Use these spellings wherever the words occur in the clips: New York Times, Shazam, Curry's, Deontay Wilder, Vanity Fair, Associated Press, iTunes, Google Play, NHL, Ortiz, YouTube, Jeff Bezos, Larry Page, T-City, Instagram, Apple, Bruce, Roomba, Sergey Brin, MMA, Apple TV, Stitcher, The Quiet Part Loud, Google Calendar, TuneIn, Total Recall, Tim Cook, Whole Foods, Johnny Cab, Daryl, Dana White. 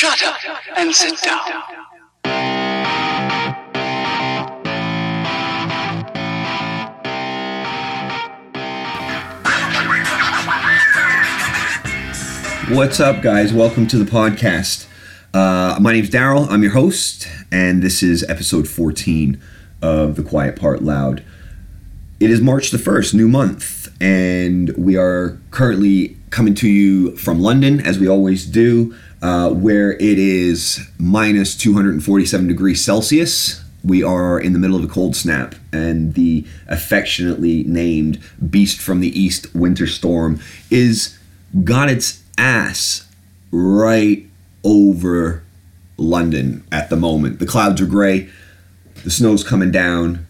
Shut up and sit down. What's up, guys? Welcome to the podcast. My name's Daryl. I'm your host, and this is episode 14 of The Quiet Part Loud. It is March the 1st, new month, and we are currently coming to you from London, as we always do. Where it is minus 247 degrees Celsius. We are in the middle of a cold snap, and the affectionately named Beast from the East winter storm is got its ass right over London at the moment. The clouds are gray, the snow's coming down,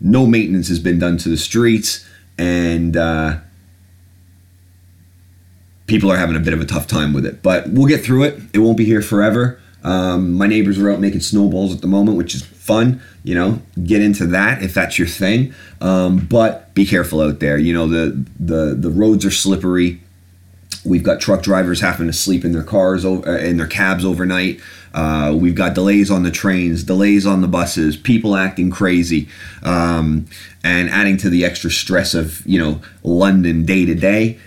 no maintenance has been done to the streets, and people are having a bit of a tough time with it, but we'll get through it. It won't be here forever. My neighbors are out making snowballs at the moment, which is fun. You know, get into that if that's your thing. But be careful out there. You know, the roads are slippery. We've got truck drivers having to sleep in their cars, in their cabs overnight. We've got delays on the trains, delays on the buses, people acting crazy, and adding to the extra stress of, you know, London day to day.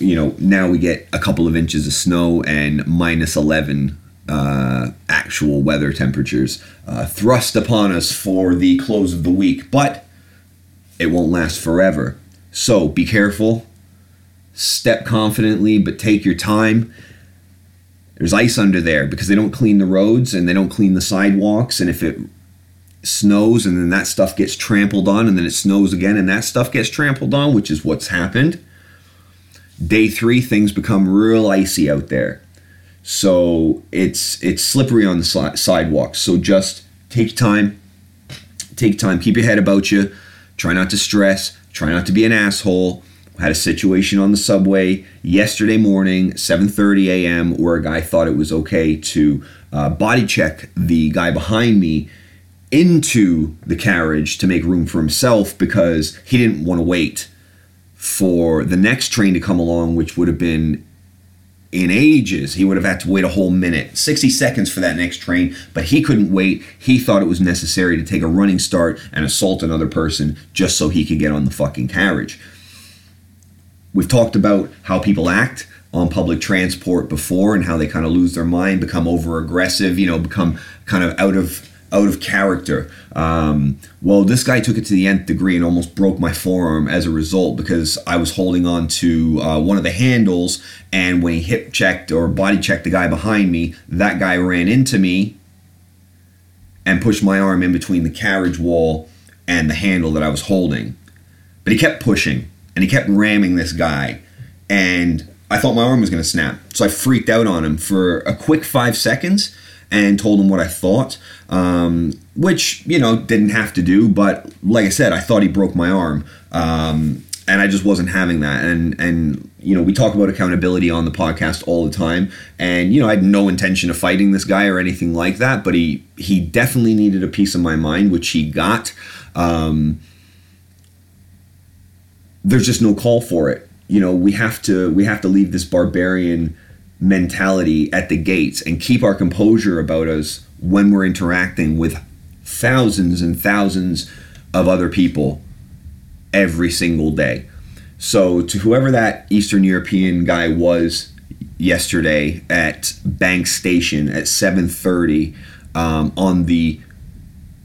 You know, now we get a couple of inches of snow and minus 11 actual weather temperatures thrust upon us for the close of the week, but it won't last forever. So be careful, step confidently, but take your time. There's ice under there because they don't clean the roads and they don't clean the sidewalks, and if it snows and then that stuff gets trampled on, and then it snows again and that stuff gets trampled on, which is what's happened. Day three, things become real icy out there. So it's slippery on the sidewalks. So just take time, keep your head about you. Try not to stress, try not to be an asshole. I had a situation on the subway yesterday morning, 7:30 a.m., where a guy thought it was okay to body check the guy behind me into the carriage to make room for himself because he didn't want to wait for the next train to come along, which would have been in ages. He would have had to wait a whole minute, 60 seconds for that next train, but he couldn't wait. He thought it was necessary to take a running start and assault another person just so he could get on the fucking carriage. We've talked about how people act on public transport before and how they kind of lose their mind, become over aggressive, you know, become kind of out of character. Well, this guy took it to the nth degree and almost broke my forearm as a result, because I was holding on to one of the handles, and when he hip checked or body checked the guy behind me, that guy ran into me and pushed my arm in between the carriage wall and the handle that I was holding. But he kept pushing and he kept ramming this guy, and I thought my arm was going to snap. So I freaked out on him for a quick 5 seconds and told him what I thought, which, you know, didn't have to do. But like I said, I thought he broke my arm, and I just wasn't having that. And you know, we talk about accountability on the podcast all the time. And, you know, I had no intention of fighting this guy or anything like that, but he definitely needed a piece of my mind, which he got. There's just no call for it. You know, we have to leave this barbarian mentality at the gates and keep our composure about us when we're interacting with thousands and thousands of other people every single day. So to whoever that Eastern European guy was yesterday at Bank Station at 7:30 on the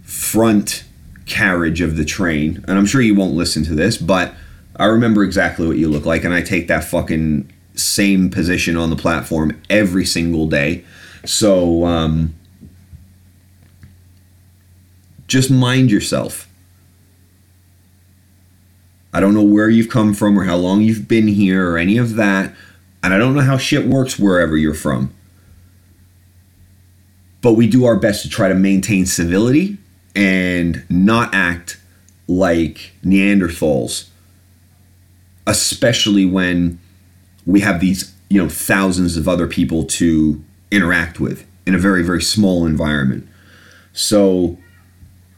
front carriage of the train, and I'm sure you won't listen to this, but I remember exactly what you look like, and I take that fucking same position on the platform every single day. So just mind yourself. I don't know where you've come from or how long you've been here or any of that, and I don't know how shit works wherever you're from, but we do our best to try to maintain civility and not act like Neanderthals, especially when we have these, you know, thousands of other people to interact with in a very, very small environment. So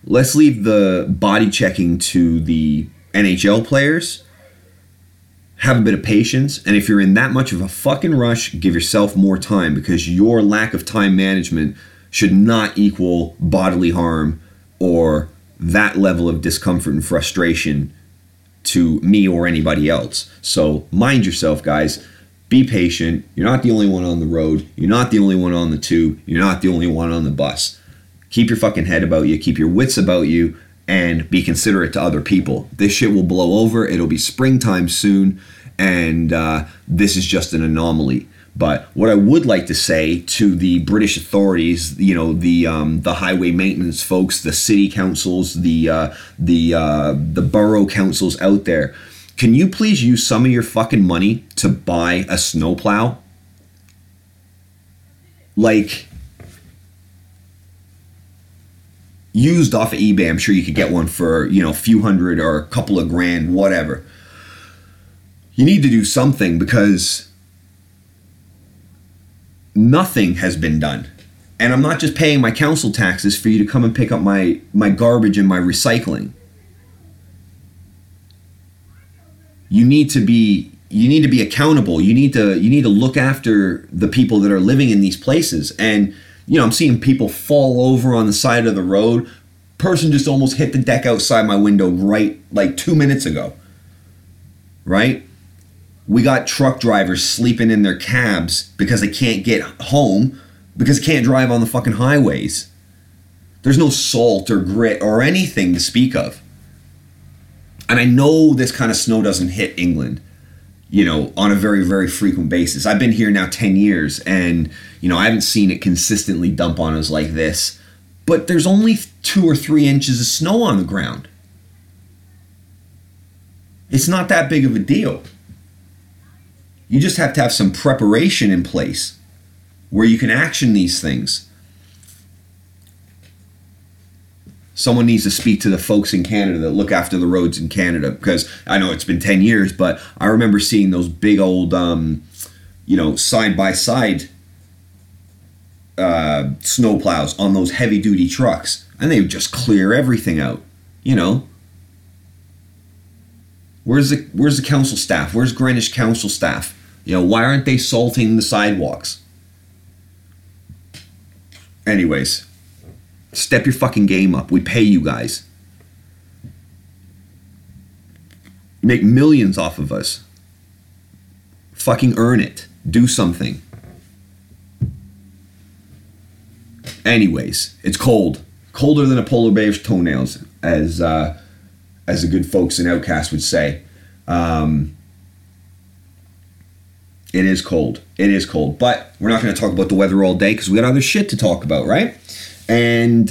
let's leave the body checking to the NHL players have a bit of patience, and if you're in that much of a fucking rush, give yourself more time, because your lack of time management should not equal bodily harm or that level of discomfort and frustration to me or anybody else. So mind yourself, guys. Be patient. You're not the only one on the road. You're not the only one on the tube. You're not the only one on the bus. Keep your fucking head about you. Keep your wits about you. And be considerate to other people. This shit will blow over. It'll be springtime soon. And this is just an anomaly. But what I would like to say to the British authorities, you know, the highway maintenance folks, the city councils, the borough councils out there, can you please use some of your fucking money to buy a snowplow? Like, used off of eBay, I'm sure you could get one for, you know, a few hundred or a couple of grand, whatever. You need to do something, because nothing has been done. And I'm not just paying my council taxes for you to come and pick up my garbage and my recycling. You need to be accountable. You need to look after the people that are living in these places. And, you know, I'm seeing people fall over on the side of the road. Person just almost hit the deck outside my window right like 2 minutes ago. Right? We got truck drivers sleeping in their cabs because they can't get home, because they can't drive on the fucking highways. There's no salt or grit or anything to speak of. And I know this kind of snow doesn't hit England, you know, on a very, very frequent basis. I've been here now 10 years and, you know, I haven't seen it consistently dump on us like this. But there's only 2 or 3 inches of snow on the ground. It's not that big of a deal. You just have to have some preparation in place where you can action these things. Someone needs to speak to the folks in Canada that look after the roads in Canada, because I know it's been 10 years, but I remember seeing those big old, you know, side-by-side snow plows on those heavy-duty trucks, and they would just clear everything out, you know. Where's the council staff? Where's Greenwich council staff? You know, why aren't they salting the sidewalks? Anyways, step your fucking game up. We pay you guys. Make millions off of us. Fucking earn it. Do something. Anyways, it's cold. Colder than a polar bear's toenails, as the good folks in Outkast would say. It is cold. It is cold. But we're not going to talk about the weather all day, because we got other shit to talk about, right? And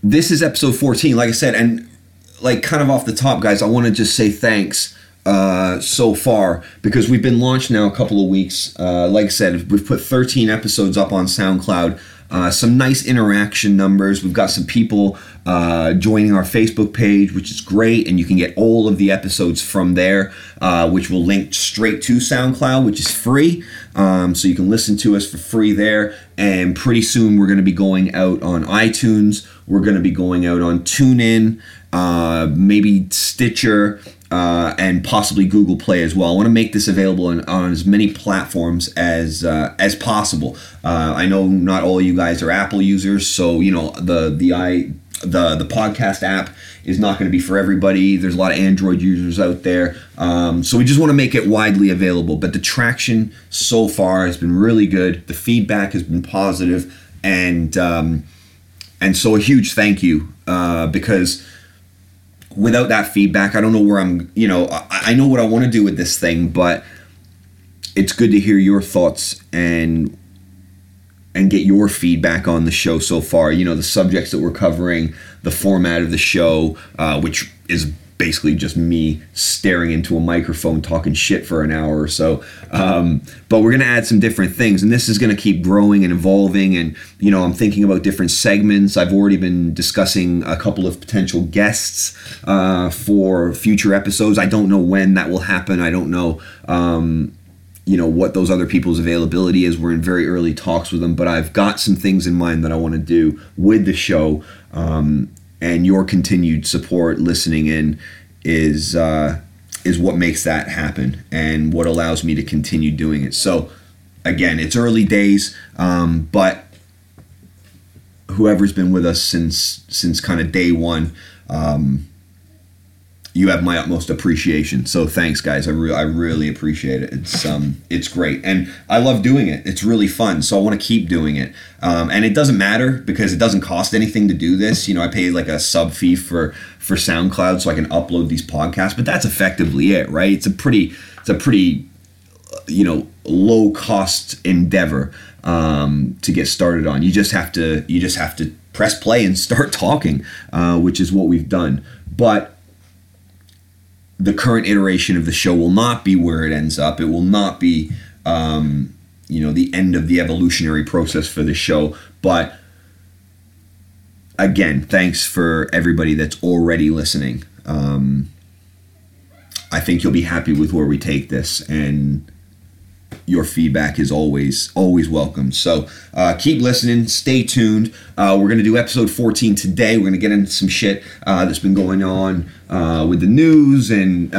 this is episode 14, like I said. And like kind of off the top, guys, I want to just say thanks so far, because we've been launched now a couple of weeks. Like I said, we've put 13 episodes up on SoundCloud. Some nice interaction numbers. We've got some people joining our Facebook page, which is great, and you can get all of the episodes from there, which will link straight to SoundCloud, which is free. So you can listen to us for free there. And pretty soon we're going to be going out on iTunes. We're going to be going out on TuneIn, maybe Stitcher, and possibly Google Play as well. I want to make this available on as many platforms as possible. I know not all you guys are Apple users, so you know the podcast app is not going to be for everybody. There's a lot of Android users out there, so we just want to make it widely available. But the traction so far has been really good. The feedback has been positive, and so a huge thank you, because without that feedback, I don't know where I'm, you know, I know what I want to do with this thing, but it's good to hear your thoughts and get your feedback on the show so far. You know, the subjects that we're covering, the format of the show, which is basically just me staring into a microphone talking shit for an hour or so. But we're going to add some different things, and this is going to keep growing and evolving. And, you know, I'm thinking about different segments. I've already been discussing a couple of potential guests for future episodes. I don't know when that will happen. I don't know, you know, what those other people's availability is. We're in very early talks with them, but I've got some things in mind that I want to do with the show, and your continued support, listening in, is what makes that happen and what allows me to continue doing it. So again, it's early days, but whoever's been with us since kind of day one, you have my utmost appreciation. So thanks, guys. I really appreciate it. It's great. And I love doing it. It's really fun. So I want to keep doing it. And it doesn't matter because it doesn't cost anything to do this. You know, I paid like a sub fee for SoundCloud so I can upload these podcasts, but that's effectively it, right? It's a pretty, you know, low cost endeavor, to get started on. You just have to press play and start talking, which is what we've done. But the current iteration of the show will not be where it ends up. It will not be, the end of the evolutionary process for the show. But again, thanks for everybody that's already listening. I think you'll be happy with where we take this, and your feedback is always welcome. So keep listening, stay tuned. We're going to do episode 14 today. We're going to get into some shit that's been going on with the news and,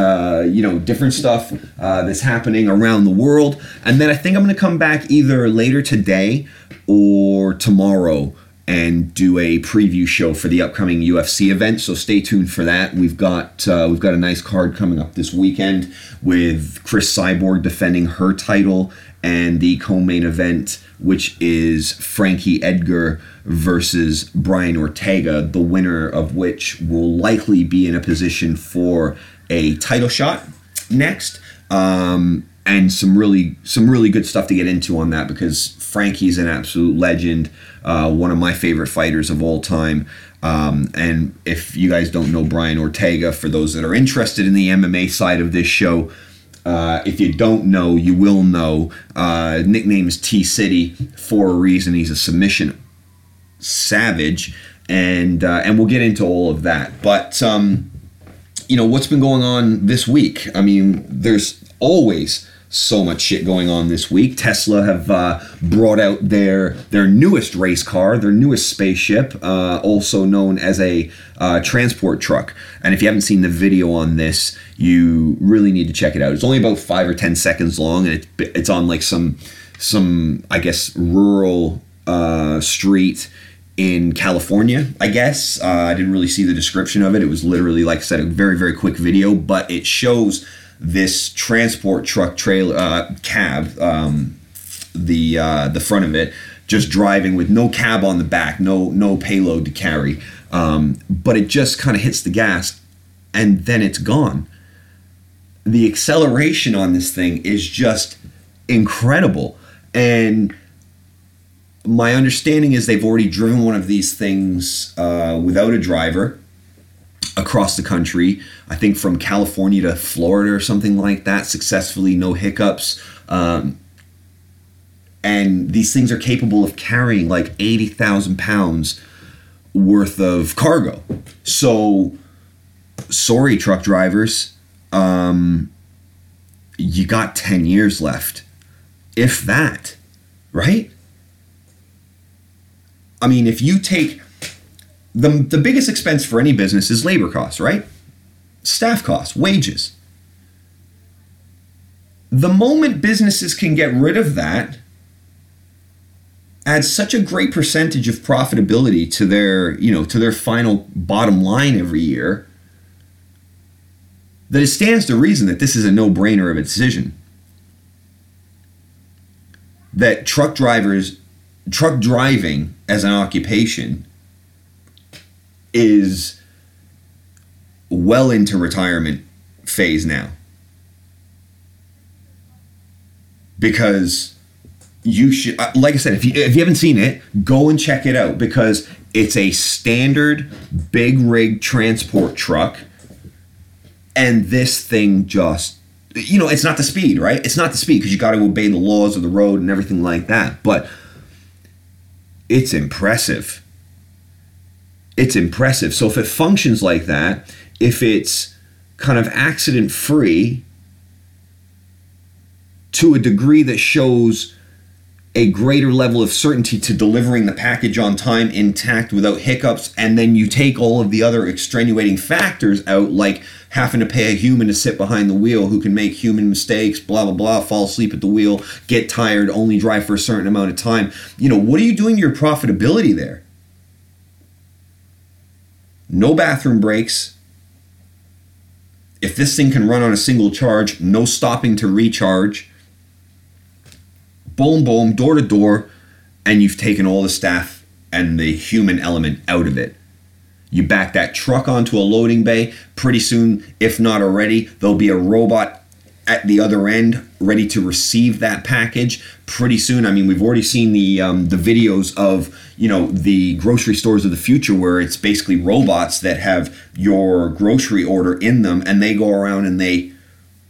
different stuff that's happening around the world. And then I think I'm going to come back either later today or tomorrow and do a preview show for the upcoming UFC event. So stay tuned for that. We've got a nice card coming up this weekend with Chris Cyborg defending her title, and the co-main event, which is Frankie Edgar versus Brian Ortega, the winner of which will likely be in a position for a title shot next. And some really good stuff to get into on that, because Frankie's an absolute legend, one of my favorite fighters of all time. And if you guys don't know Brian Ortega, for those that are interested in the MMA side of this show, if you don't know, you will know. Nickname is T-City for a reason. He's a submission savage, and we'll get into all of that. But, what's been going on this week? I mean, there's always so much shit going on this week. Tesla have brought out their newest race car, their newest spaceship, also known as a transport truck. And if you haven't seen the video on this, you really need to check it out. It's only about 5 or 10 seconds long, and it's on like some I guess rural street in California, I guess. I didn't really see the description of it. It was literally, like I said, a very, very quick video, but it shows this transport truck trailer cab, the front of it, just driving with no cab on the back, no payload to carry, but it just kind of hits the gas and then it's gone. The acceleration on this thing is just incredible, and my understanding is they've already driven one of these things without a driver across the country, I think from California to Florida or something like that, successfully, no hiccups. And these things are capable of carrying like 80,000 pounds worth of cargo. So, sorry, truck drivers, you got 10 years left, if that, right? I mean, if you take... The biggest expense for any business is labor costs, right? Staff costs, wages. The moment businesses can get rid of that, adds such a great percentage of profitability to their final bottom line every year, that it stands to reason that this is a no-brainer of a decision. That truck driving as an occupation is well into retirement phase now, because you should, like I said, if you haven't seen it, go and check it out, because it's a standard big rig transport truck, and this thing just, it's not the speed, right? It's not the speed, because you got to obey the laws of the road and everything like that, but it's impressive. It's impressive. So if it functions like that, if it's kind of accident free to a degree that shows a greater level of certainty to delivering the package on time intact without hiccups, and then you take all of the other extenuating factors out, like having to pay a human to sit behind the wheel who can make human mistakes, blah, blah, blah, fall asleep at the wheel, get tired, only drive for a certain amount of time. You know, what are you doing to your profitability there? No bathroom breaks. If this thing can run on a single charge, no stopping to recharge. Boom, boom, door to door, and you've taken all the staff and the human element out of it. You back that truck onto a loading bay. Pretty soon, if not already, there'll be a robot at the other end ready to receive that package. Pretty soon, I mean, we've already seen the videos of, you know, the grocery stores of the future where it's basically robots that have your grocery order in them, and they go around and they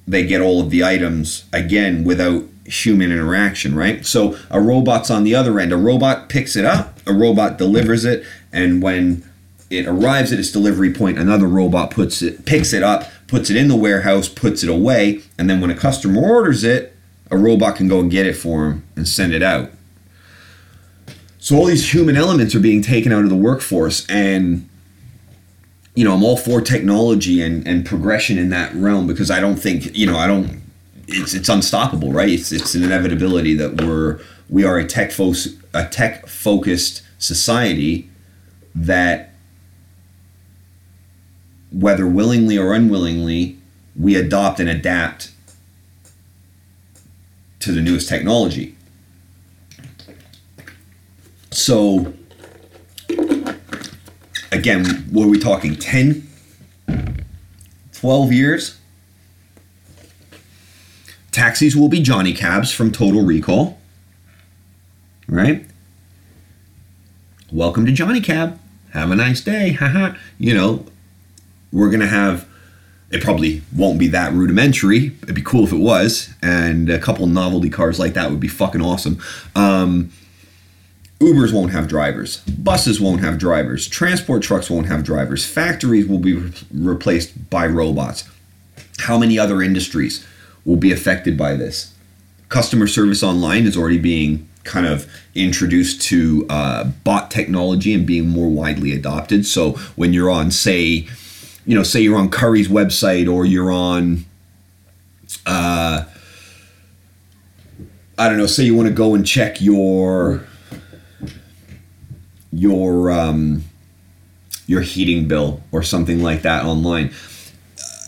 get all of the items, again, without human interaction, right? So a robot's on the other end. A robot picks it up, a robot delivers it, and when it arrives at its delivery point, another robot picks it up, puts it in the warehouse, puts it away, and then when a customer orders it, a robot can go and get it for him and send it out. So all these human elements are being taken out of the workforce, and you know, I'm all for technology and progression in that realm, because I don't think, you know, it's unstoppable, right? It's an inevitability that we are a tech focused society that, whether willingly or unwillingly, we adopt and adapt to the newest technology. So again, what are we talking, 10, 12 years? Taxis will be Johnny Cabs from Total Recall, right? Welcome to Johnny Cab. Have a nice day. Haha. You know, we're going to have, it probably won't be that rudimentary. It'd be cool if it was. And a couple novelty cars like that would be fucking awesome. Ubers won't have drivers. Buses won't have drivers. Transport trucks won't have drivers. Factories will be replaced by robots. How many other industries will be affected by this? Customer service online is already being kind of introduced to bot technology and being more widely adopted. So when you're on, say you're on Curry's website, or you're on, say you want to go and check your heating bill or something like that online.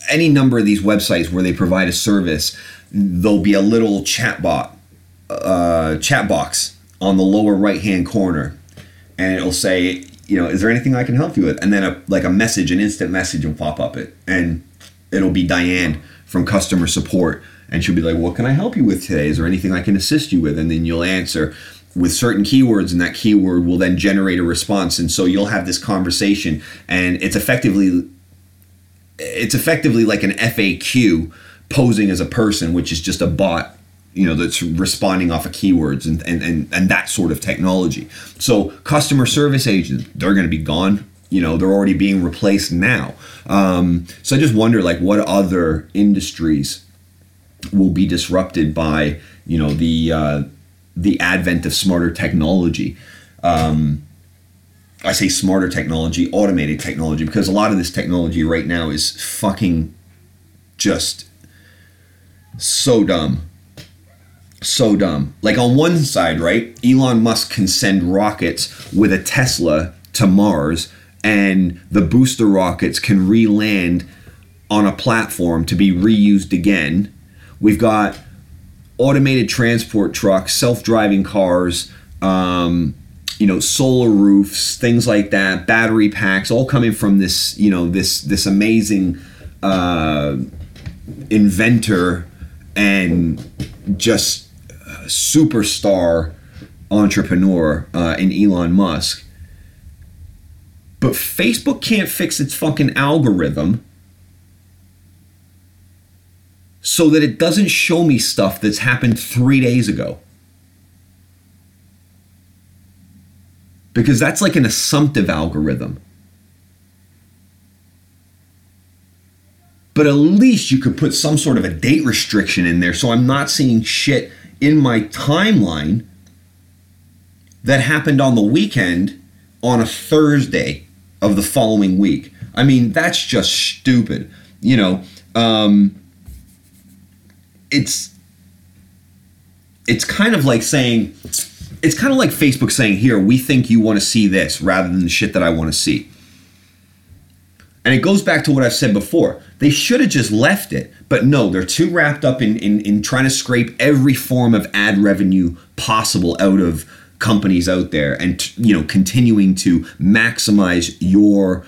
Any number of these websites where they provide a service, there'll be a little chat box on the lower right-hand corner, and it'll say, you know, is there anything I can help you with? And then a message, an instant message will pop up, and it'll be Diane from customer support, and she'll be like, what can I help you with today? Is there anything I can assist you with? And then you'll answer with certain keywords, and that keyword will then generate a response, and so you'll have this conversation, and it's effectively like an FAQ posing as a person, which is just a bot, you know, that's responding off of keywords and that sort of technology. So customer service agents, they're going to be gone. You know, they're already being replaced now. So I just wonder, like, what other industries will be disrupted by, you know, the advent of smarter technology. I say smarter technology, automated technology, because a lot of this technology right now is fucking just so dumb. So dumb. Like, on one side, right, Elon Musk can send rockets with a Tesla to Mars, and the booster rockets can re-land on a platform to be reused again. We've got automated transport trucks, self-driving cars, you know, solar roofs, things like that, battery packs, all coming from this, you know, this amazing inventor and just superstar entrepreneur in Elon Musk. But Facebook can't fix its fucking algorithm so that it doesn't show me stuff that's happened 3 days ago. Because that's like an assumptive algorithm. But at least you could put some sort of a date restriction in there, so I'm not seeing shit in my timeline that happened on the weekend on a Thursday of the following week. I mean, that's just stupid. You know, it's kind of like saying, it's kind of like Facebook saying, here, we think you want to see this rather than the shit that I want to see. And it goes back to what I've said before. They should have just left it. But no, they're too wrapped up in trying to scrape every form of ad revenue possible out of companies out there and, you know, continuing to maximize your,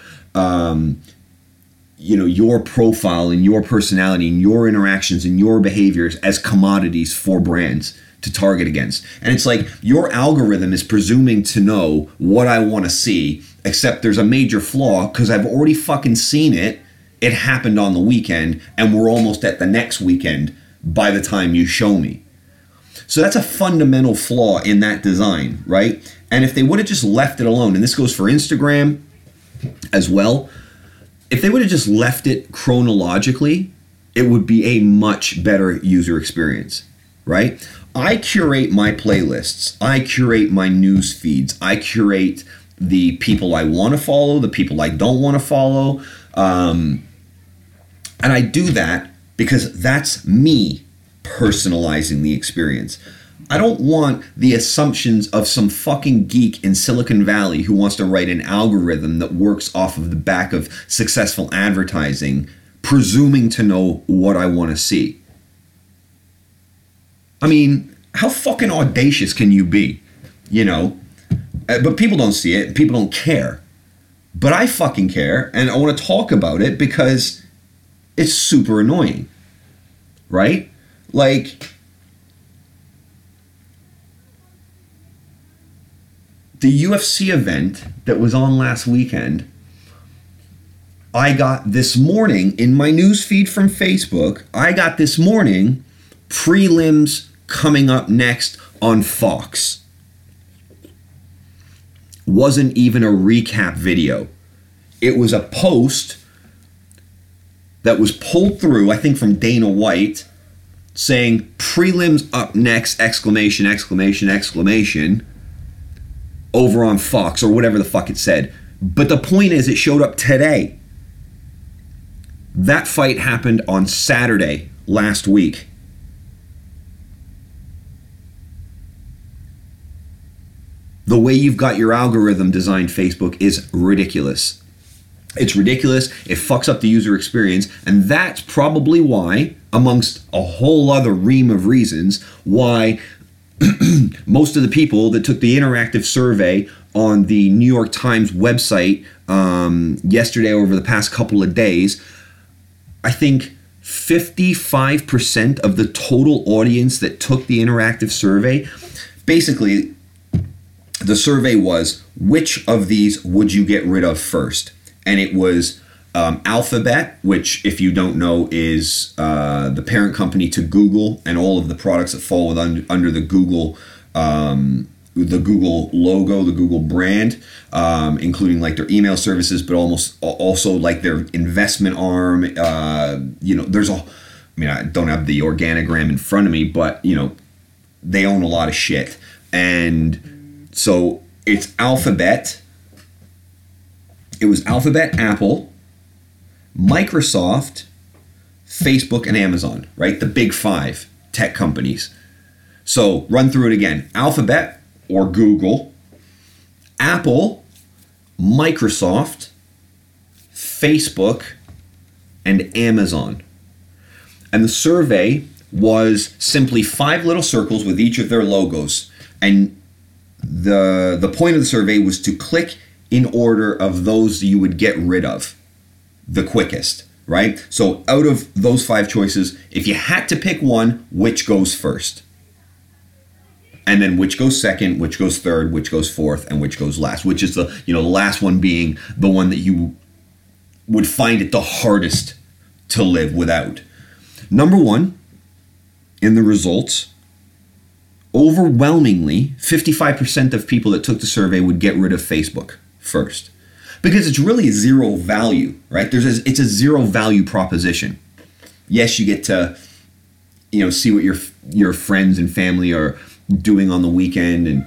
you know, your profile and your personality and your interactions and your behaviors as commodities for brands to target against. And it's like your algorithm is presuming to know what I want to see, except there's a major flaw because I've already fucking seen it. It happened on the weekend and we're almost at the next weekend by the time you show me. So that's a fundamental flaw in that design, right? And if they would have just left it alone, and this goes for Instagram as well, if they would have just left it chronologically, it would be a much better user experience, right? I curate my playlists. I curate my news feeds. I curate the people I want to follow, the people I don't want to follow. And I do that because that's me personalizing the experience. I don't want the assumptions of some fucking geek in Silicon Valley who wants to write an algorithm that works off of the back of successful advertising, presuming to know what I want to see. I mean, how fucking audacious can you be? You know, but people don't see it. People don't care. But I fucking care. And I want to talk about it because it's super annoying. Right? Like, the UFC event that was on last weekend, I got this morning in my newsfeed from Facebook, I got this morning prelims coming up next on Fox. Wasn't even a recap video. It was a post that was pulled through, I think from Dana White, saying prelims up next, exclamation, exclamation, exclamation, over on Fox or whatever the fuck it said. But the point is, it showed up today. That fight happened on Saturday last week. The way you've got your algorithm designed, Facebook, is ridiculous. It's ridiculous. It fucks up the user experience. And that's probably why, amongst a whole other ream of reasons, why most of the people that took the interactive survey on the New York Times website yesterday, over the past couple of days, I think 55% of the total audience that took the interactive survey, basically the survey was, which of these would you get rid of first? And it was Alphabet, which, if you don't know, is the parent company to Google and all of the products that fall under the Google logo, the Google brand, including like their email services, but almost also like their investment arm. You know, there's a, I mean, I don't have the organogram in front of me, but you know, they own a lot of shit, and so it's Alphabet. It was Alphabet, Apple, Microsoft, Facebook, and Amazon, right? The big five tech companies. So run through it again. Alphabet or Google, Apple, Microsoft, Facebook, and Amazon. And the survey was simply five little circles with each of their logos. And the point of the survey was to click in order of those you would get rid of the quickest, right? So out of those five choices, if you had to pick one, which goes first? And then which goes second, which goes third, which goes fourth, and which goes last, which is the, you know, the last one being the one that you would find it the hardest to live without. Number one, in the results, overwhelmingly, 55% of people that took the survey would get rid of Facebook first. Because it's really zero value, right? It's a zero value proposition. Yes, you get to, you know, see what your friends and family are doing on the weekend and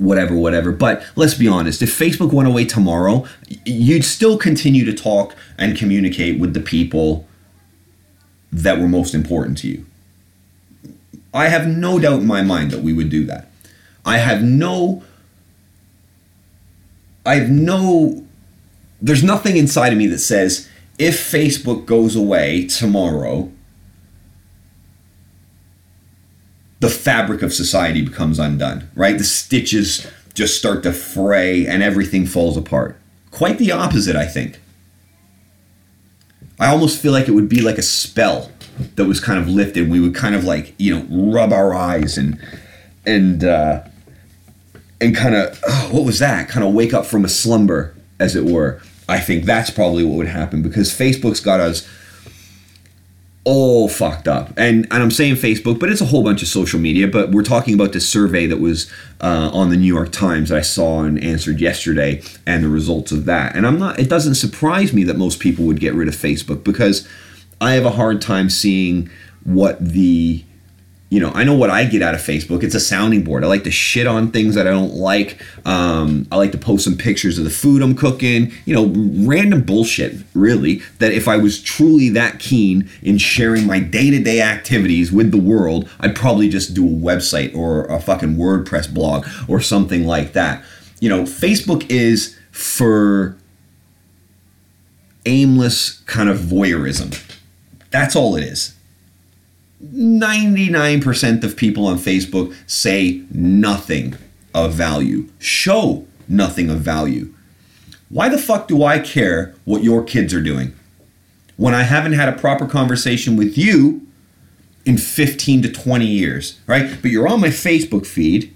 whatever. But let's be honest, if Facebook went away tomorrow, you'd still continue to talk and communicate with the people that were most important to you. I have no doubt in my mind that we would do that. There's nothing inside of me that says, if Facebook goes away tomorrow, the fabric of society becomes undone, right? The stitches just start to fray and everything falls apart. Quite the opposite, I think. I almost feel like it would be like a spell that was kind of lifted. We would kind of like, rub our eyes and kind of, what was that? Kind of wake up from a slumber, as it were. I think that's probably what would happen, because Facebook's got us all fucked up. And I'm saying Facebook, but it's a whole bunch of social media. But we're talking about this survey that was on the New York Times that I saw and answered yesterday, and the results of that. And it doesn't surprise me that most people would get rid of Facebook, because I have a hard time seeing what the, I know what I get out of Facebook. It's a sounding board. I like to shit on things that I don't like. I like to post some pictures of the food I'm cooking. Random bullshit, really, that if I was truly that keen in sharing my day-to-day activities with the world, I'd probably just do a website or a fucking WordPress blog or something like that. Facebook is for aimless kind of voyeurism. That's all it is. 99% of people on Facebook say nothing of value, show nothing of value. Why the fuck do I care what your kids are doing when I haven't had a proper conversation with you in 15 to 20 years, right? But you're on my Facebook feed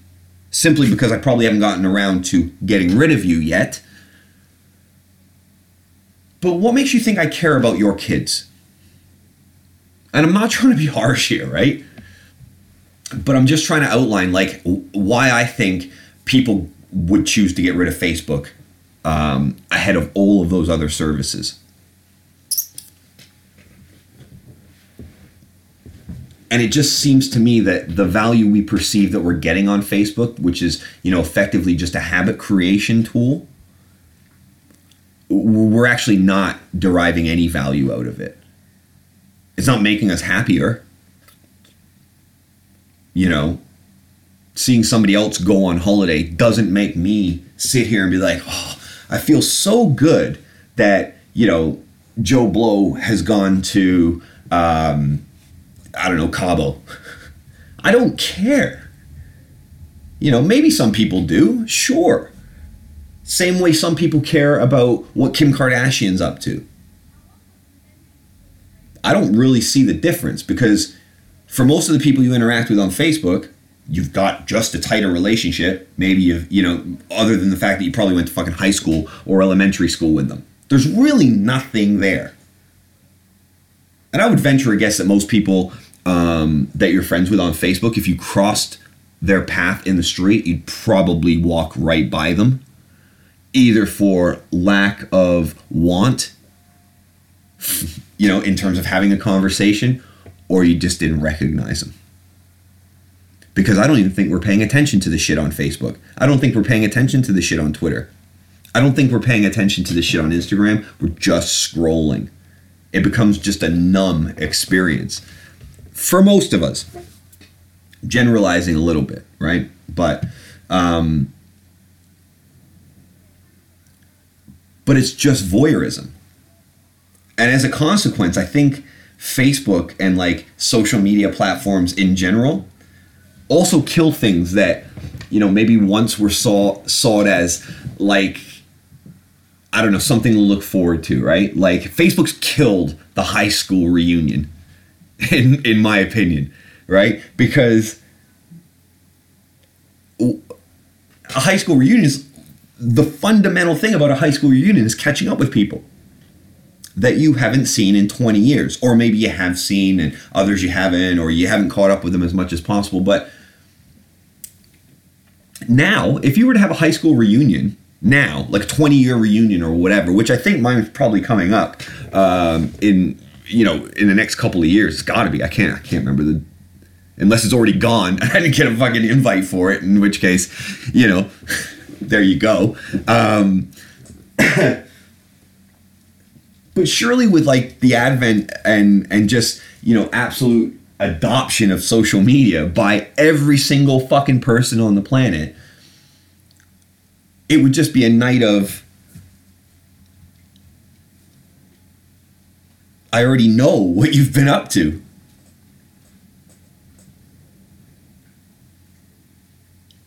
simply because I probably haven't gotten around to getting rid of you yet. But what makes you think I care about your kids? And I'm not trying to be harsh here, right? But I'm just trying to outline like why I think people would choose to get rid of Facebook ahead of all of those other services. And it just seems to me that the value we perceive that we're getting on Facebook, which is, effectively just a habit creation tool, we're actually not deriving any value out of it. It's not making us happier. Seeing somebody else go on holiday doesn't make me sit here and be like, oh, I feel so good that, Joe Blow has gone to, Cabo. I don't care. Maybe some people do, sure. Same way some people care about what Kim Kardashian's up to. I don't really see the difference, because for most of the people you interact with on Facebook, you've got just a tighter relationship. Maybe you've, other than the fact that you probably went to fucking high school or elementary school with them. There's really nothing there. And I would venture a guess that most people that you're friends with on Facebook, if you crossed their path in the street, you'd probably walk right by them, either for lack of want, in terms of having a conversation, or you just didn't recognize them. Because I don't even think we're paying attention to the shit on Facebook. I don't think we're paying attention to the shit on Twitter. I don't think we're paying attention to the shit on Instagram. We're just scrolling. It becomes just a numb experience. For most of us, generalizing a little bit, right? But it's just voyeurism. And as a consequence, I think Facebook and like social media platforms in general also kill things that, maybe once were saw it as like, something to look forward to, right? Like Facebook's killed the high school reunion, in my opinion, right? Because a high school reunion is the fundamental thing about a high school reunion is catching up with people that you haven't seen in 20 years, or maybe you have seen and others you haven't, or you haven't caught up with them as much as possible. But now, if you were to have a high school reunion now, like a 20-year reunion or whatever, which I think mine's probably coming up in the next couple of years. It's got to be. I can't remember the unless it's already gone. I didn't get a fucking invite for it, in which case, you know, there you go. But surely with like the advent and just, you know, absolute adoption of social media by every single fucking person on the planet, it would just be a night of, I already know what you've been up to.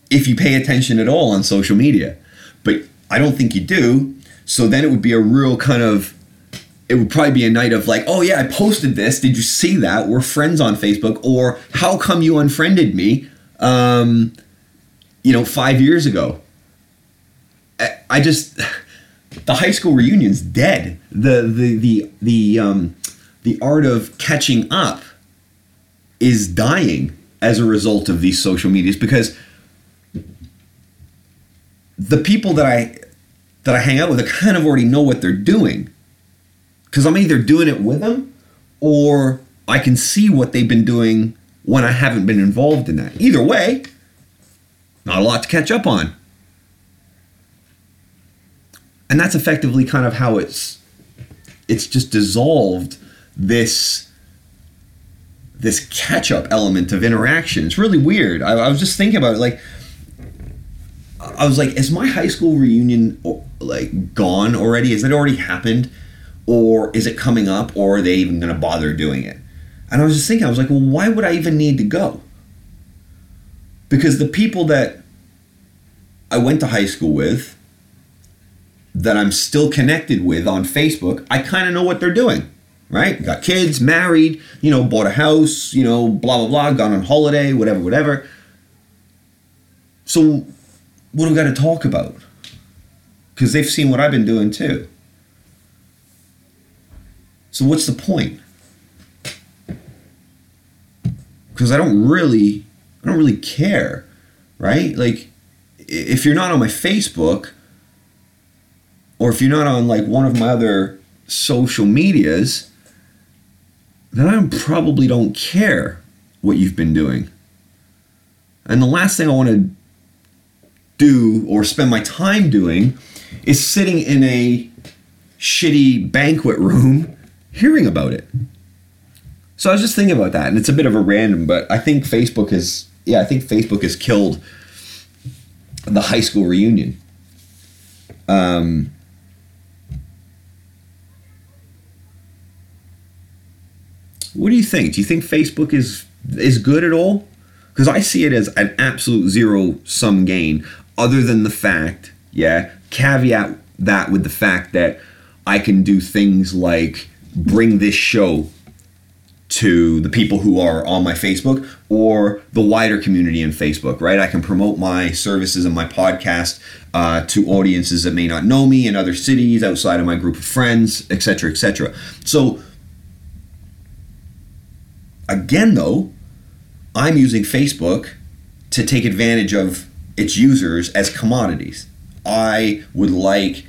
If you pay attention at all on social media. But I don't think you do. So then it would be a real kind of, it would probably be a night of like, oh yeah, I posted this. Did you see that? We're friends on Facebook. Or how come you unfriended me, 5 years ago? I just... The high school reunion's dead. The art of catching up is dying as a result of these social medias, because the people that I hang out with, I kind of already know what they're doing, because I'm either doing it with them or I can see what they've been doing when I haven't been involved in that. Either way, not a lot to catch up on. And that's effectively kind of how it's just dissolved this catch-up element of interaction. It's really weird. I was just thinking about it. Like, I was like, is my high school reunion like gone already? Has it already happened? Or is it coming up? Or are they even going to bother doing it? And I was just thinking, I was like, well, why would I even need to go? Because the people that I went to high school with, that I'm still connected with on Facebook, I kind of know what they're doing, right? Got kids, married, bought a house, blah, blah, blah, gone on holiday, whatever, whatever. So what do we got to talk about? Because they've seen what I've been doing too. So what's the point? Because I don't really care, right? Like, if you're not on my Facebook, or if you're not on like one of my other social medias, then I probably don't care what you've been doing. And the last thing I want to do or spend my time doing is sitting in a shitty banquet room hearing about it. So I was just thinking about that, and it's a bit of a random, but I think Facebook has killed the high school reunion. What do you think? Do you think Facebook is good at all? Because I see it as an absolute zero-sum gain, other than the fact, caveat that with the fact that I can do things like bring this show to the people who are on my Facebook or the wider community in Facebook, right? I can promote my services and my podcast to audiences that may not know me in other cities, outside of my group of friends, et cetera, et cetera. So, again, though, I'm using Facebook to take advantage of its users as commodities. I would like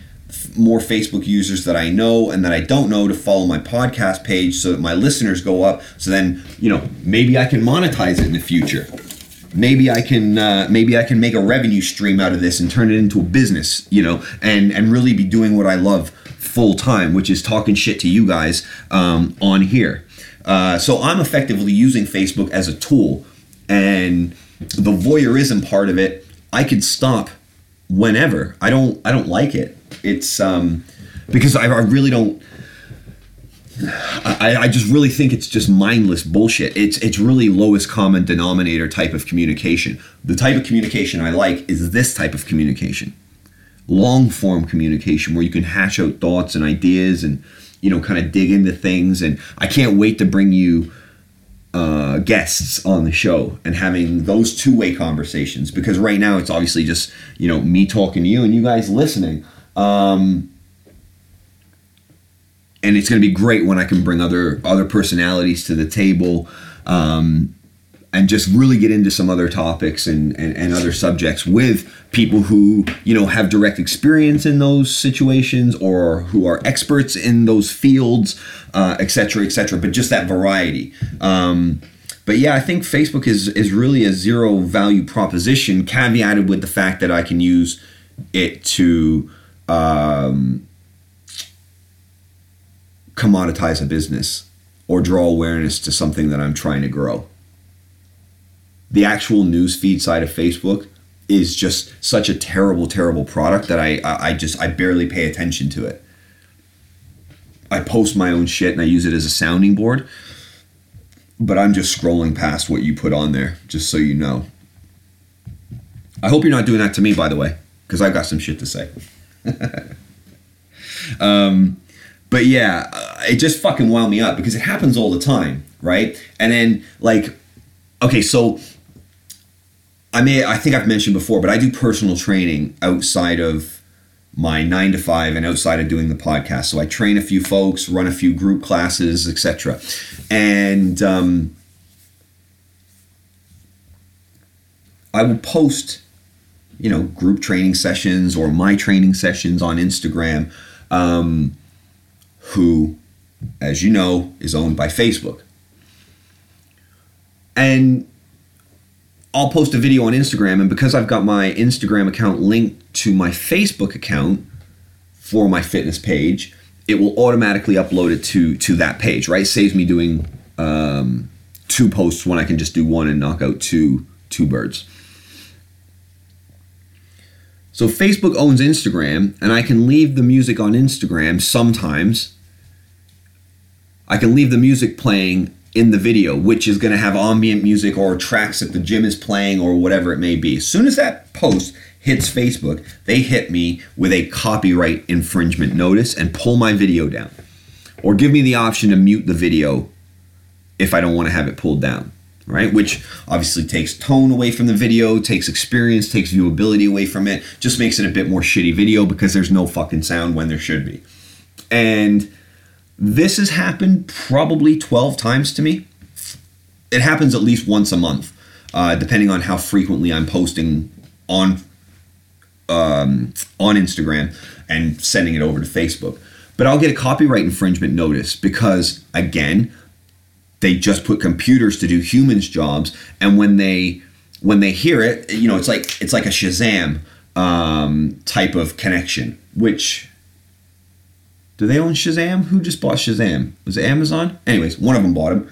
more Facebook users that I know and that I don't know to follow my podcast page so that my listeners go up. So then, maybe I can monetize it in the future. Maybe I can make a revenue stream out of this and turn it into a business, and really be doing what I love full time, which is talking shit to you guys on here. So I'm effectively using Facebook as a tool, and the voyeurism part of it, I could stop whenever. I don't like it. It's because I really don't. I just really think it's just mindless bullshit. It's really lowest common denominator type of communication. The type of communication I like is this type of communication, long form communication, where you can hash out thoughts and ideas and kind of dig into things. And I can't wait to bring you guests on the show and having those two-way conversations, because right now it's obviously just me talking to you and you guys listening. And it's going to be great when I can bring other personalities to the table, and just really get into some other topics and other subjects with people who, have direct experience in those situations or who are experts in those fields, et cetera, et cetera. But just that variety, But yeah, I think Facebook is really a zero value proposition, caveated with the fact that I can use it to commoditize a business or draw awareness to something that I'm trying to grow. The actual newsfeed side of Facebook is just such a terrible, terrible product that I barely pay attention to it. I post my own shit and I use it as a sounding board, but I'm just scrolling past what you put on there, just so you know. I hope you're not doing that to me, by the way, because I've got some shit to say. But yeah, it just fucking wound me up because it happens all the time, right? And then like, okay, so I think I've mentioned before, but I do personal training outside of my 9-to-5 and outside of doing the podcast. So I train a few folks, run a few group classes, etc. And I will post, group training sessions or my training sessions on Instagram, who, as you know, is owned by Facebook. And I'll post a video on Instagram, and because I've got my Instagram account linked to my Facebook account for my fitness page, it will automatically upload it to that page, right? It saves me doing two posts when I can just do one and knock out two birds. So Facebook owns Instagram, and I can leave the music on Instagram sometimes. I can leave the music playing in the video, which is going to have ambient music or tracks that the gym is playing or whatever it may be. As soon as that post hits Facebook, they hit me with a copyright infringement notice and pull my video down, or give me the option to mute the video if I don't want to have it pulled down, right? Which obviously takes tone away from the video, takes experience, takes viewability away from it, just makes it a bit more shitty video because there's no fucking sound when there should be. And this has happened probably 12 times to me. It happens at least once a month, depending on how frequently I'm posting on Instagram and sending it over to Facebook. But I'll get a copyright infringement notice because, again, they just put computers to do humans' jobs, and when they hear it, it's like a Shazam type of connection, which. Do they own Shazam? Who just bought Shazam? Was it Amazon? Anyways, one of them bought him.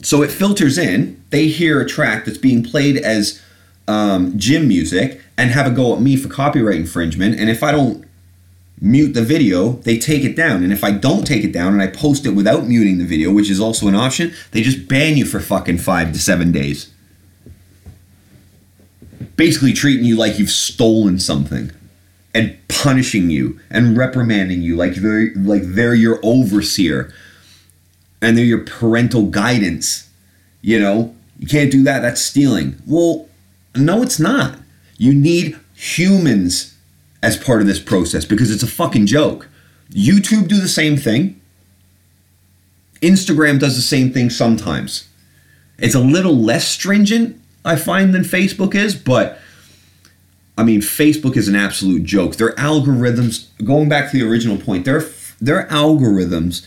So it filters in. They hear a track that's being played as gym music and have a go at me for copyright infringement. And if I don't mute the video, they take it down. And if I don't take it down and I post it without muting the video, which is also an option, they just ban you for fucking 5 to 7 days. Basically treating you like you've stolen something and punishing you and reprimanding you like they're your overseer and they're your parental guidance. You can't do that. That's stealing. Well, no, it's not. You need humans as part of this process because it's a fucking joke. YouTube do the same thing. Instagram does the same thing sometimes. It's a little less stringent, I find, than Facebook is, but I mean, Facebook is an absolute joke. Their algorithms, going back to the original point, their algorithms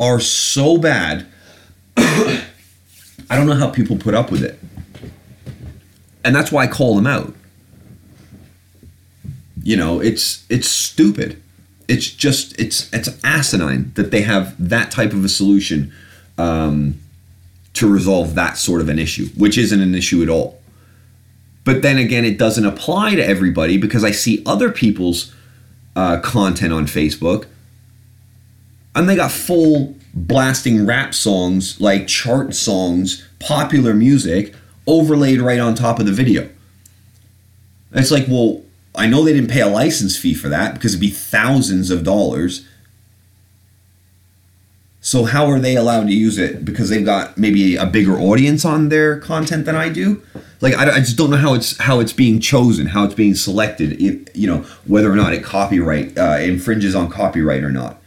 are so bad. I don't know how people put up with it. And that's why I call them out. It's stupid. It's asinine that they have that type of a solution to resolve that sort of an issue, which isn't an issue at all. But then again, it doesn't apply to everybody because I see other people's content on Facebook and they got full blasting rap songs, like chart songs, popular music overlaid right on top of the video. And it's like, well, I know they didn't pay a license fee for that because it'd be thousands of dollars. So how are they allowed to use it? Because they've got maybe a bigger audience on their content than I do. Like, I just don't know how it's being chosen, how it's being selected, if, whether or not it infringes on copyright or not.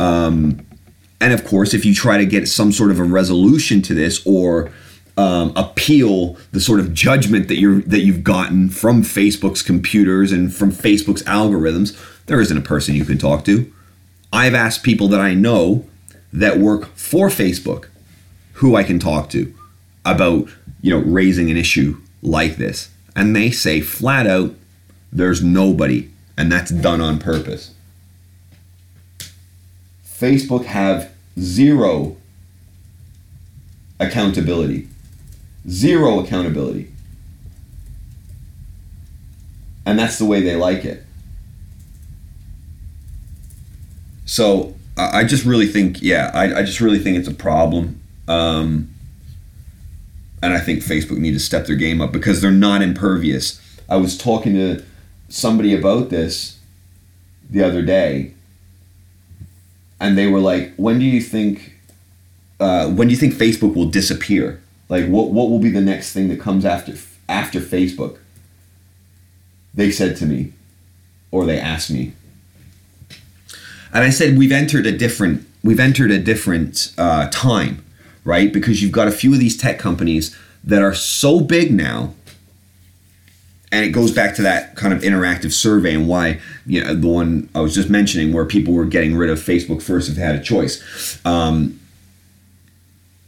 And of course, if you try to get some sort of a resolution to this or appeal the sort of judgment that you've gotten from Facebook's computers and from Facebook's algorithms, there isn't a person you can talk to. I've asked people that I know that work for Facebook who I can talk to about, you know, raising an issue like this. And they say flat out, there's nobody, and that's done on purpose. Facebook have zero accountability. Zero accountability. And that's the way they like it. So I just really think, I just really think it's a problem. And I think Facebook need to step their game up because they're not impervious. I was talking to somebody about this the other day, and they were like, when do you think Facebook will disappear? Like, what will be the next thing that comes after Facebook? They said to me, or they asked me, and I said, we've entered a different time, right? Because you've got a few of these tech companies that are so big now, and it goes back to that kind of interactive survey and why, you know, the one I was just mentioning where people were getting rid of Facebook first if they had a choice.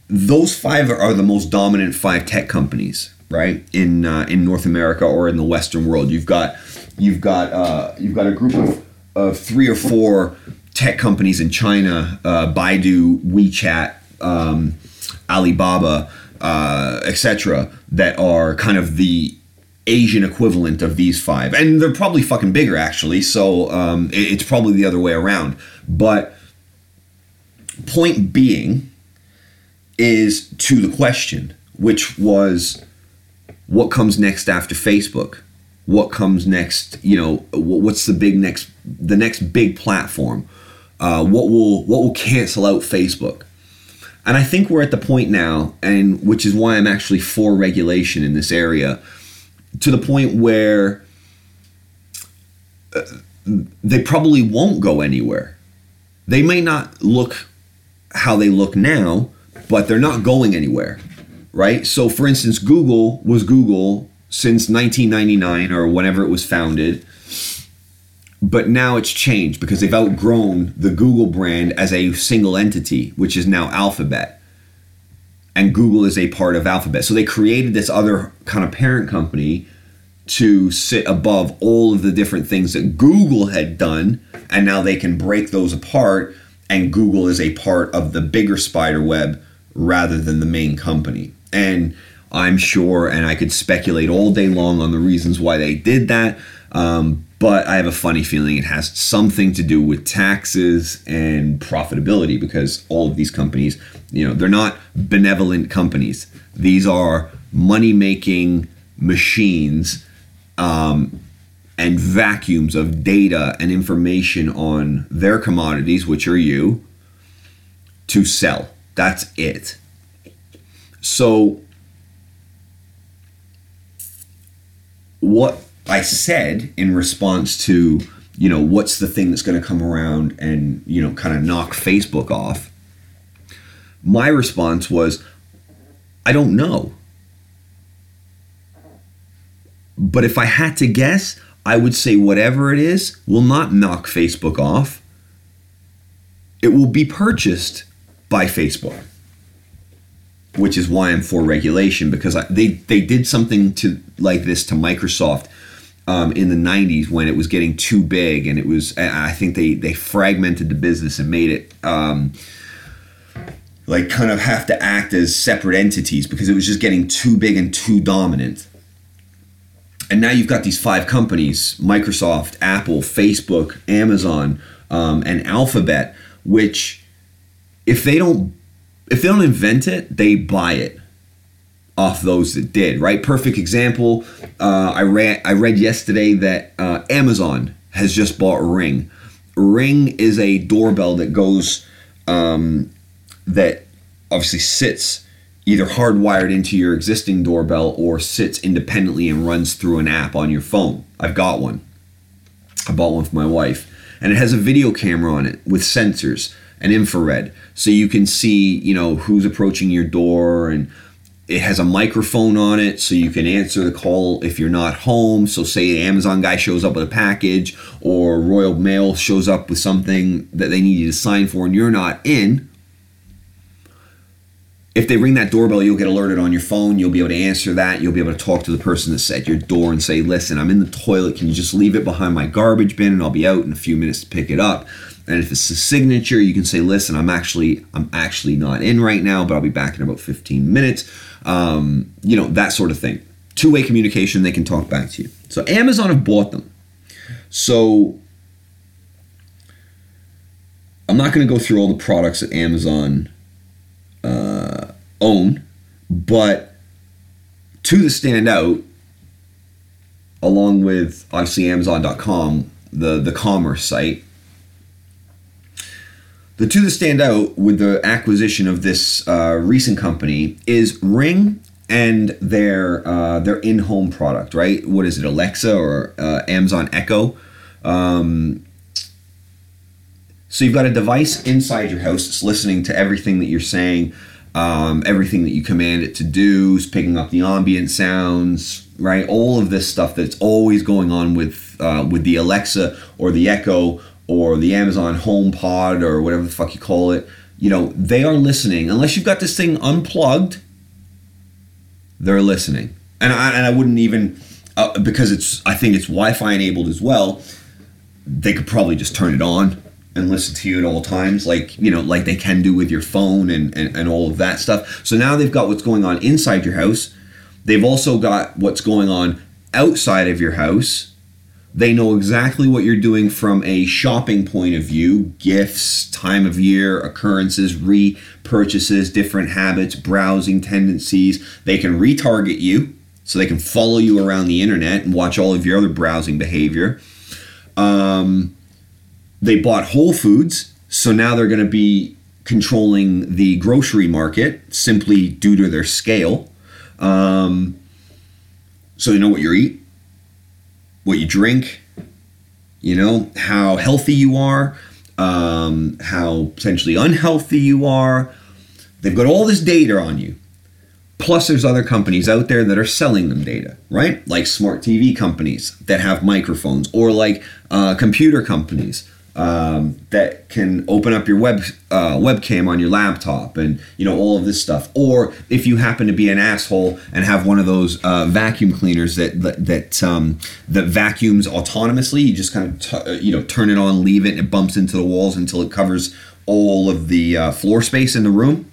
Those five are the most dominant five tech companies, right? In North America or in the Western world, you've got a group of three or four tech companies in China: Baidu, WeChat, Alibaba, etc. That are kind of the Asian equivalent of these five, and they're probably fucking bigger actually. So it's probably the other way around. But point being is to the question, which was, what comes next after Facebook? What comes next? You know, what's the next big platform? What will cancel out Facebook? And I think we're at the point now, and which is why I'm actually for regulation in this area, to the point where they probably won't go anywhere. They may not look how they look now, but they're not going anywhere, right? So, for instance, Google was Google since 1999 or whenever it was founded, but now it's changed because they've outgrown the Google brand as a single entity, which is now Alphabet, and Google is a part of Alphabet. So they created this other kind of parent company to sit above all of the different things that Google had done, and now they can break those apart, and Google is a part of the bigger spider web rather than the main company. And I'm sure, and I could speculate all day long on the reasons why they did that, but I have a funny feeling it has something to do with taxes and profitability, because all of these companies, you know, they're not benevolent companies. These are money-making machines, and vacuums of data and information on their commodities, which are you, to sell. That's it. So what I said in response to, you know, what's the thing that's going to come around and, you know, kind of knock Facebook off, my response was, I don't know. But if I had to guess, I would say whatever it is will not knock Facebook off. It will be purchased by Facebook, which is why I'm for regulation, because they did something to like this to Microsoft in the 90s when it was getting too big, and it was, I think they fragmented the business and made it like kind of have to act as separate entities because it was just getting too big and too dominant. And now you've got these five companies: Microsoft, Apple, Facebook, Amazon, and Alphabet, which if they don't invent it, they buy it off those that did, right? Perfect example. I read yesterday that Amazon has just bought Ring. Ring is a doorbell that goes that obviously sits either hardwired into your existing doorbell or sits independently and runs through an app on your phone. I've got one. I bought one for my wife. And it has a video camera on it with sensors and infrared. So you can see, you know, who's approaching your door, and it has a microphone on it so you can answer the call if you're not home. So say the Amazon guy shows up with a package, or Royal Mail shows up with something that they need you to sign for and you're not in, if they ring that doorbell, you'll get alerted on your phone. You'll be able to answer that. You'll be able to talk to the person that's at your door and say, listen, I'm in the toilet. Can you just leave it behind my garbage bin and I'll be out in a few minutes to pick it up? And if it's a signature, you can say, listen, I'm actually not in right now, but I'll be back in about 15 minutes. That sort of thing. Two-way communication, they can talk back to you. So Amazon have bought them. So I'm not going to go through all the products that Amazon own, but two that stand out, along with obviously Amazon.com, the commerce site, the two that stand out with the acquisition of this recent company is Ring and their in-home product, right? What is it, Alexa or Amazon Echo? So you've got a device inside your house that's listening to everything that you're saying, everything that you command it to do, is picking up the ambient sounds, right? All of this stuff that's always going on with the Alexa or the Echo or the Amazon Home Pod or whatever the fuck you call it. You know, they are listening. Unless you've got this thing unplugged, they're listening. And I wouldn't even, because I think it's Wi-Fi enabled as well, they could probably just turn it on and listen to you at all times, like they can do with your phone and all of that stuff. So now they've got what's going on inside your house. They've also got what's going on outside of your house. They know exactly what you're doing from a shopping point of view, gifts, time of year, occurrences, repurchases, different habits, browsing tendencies. They can retarget you, so they can follow you around the internet and watch all of your other browsing behavior. They bought Whole Foods, so now they're going to be controlling the grocery market simply due to their scale. So they know what you eat, what you drink, you know, how healthy you are, how potentially unhealthy you are. They've got all this data on you. Plus, there's other companies out there that are selling them data, right? Like smart TV companies that have microphones, or like computer companies that can open up your webcam on your laptop, and you know, all of this stuff. Or if you happen to be an asshole and have one of those vacuum cleaners that vacuums autonomously, you just kind of turn it on, leave it, and it bumps into the walls until it covers all of the floor space in the room.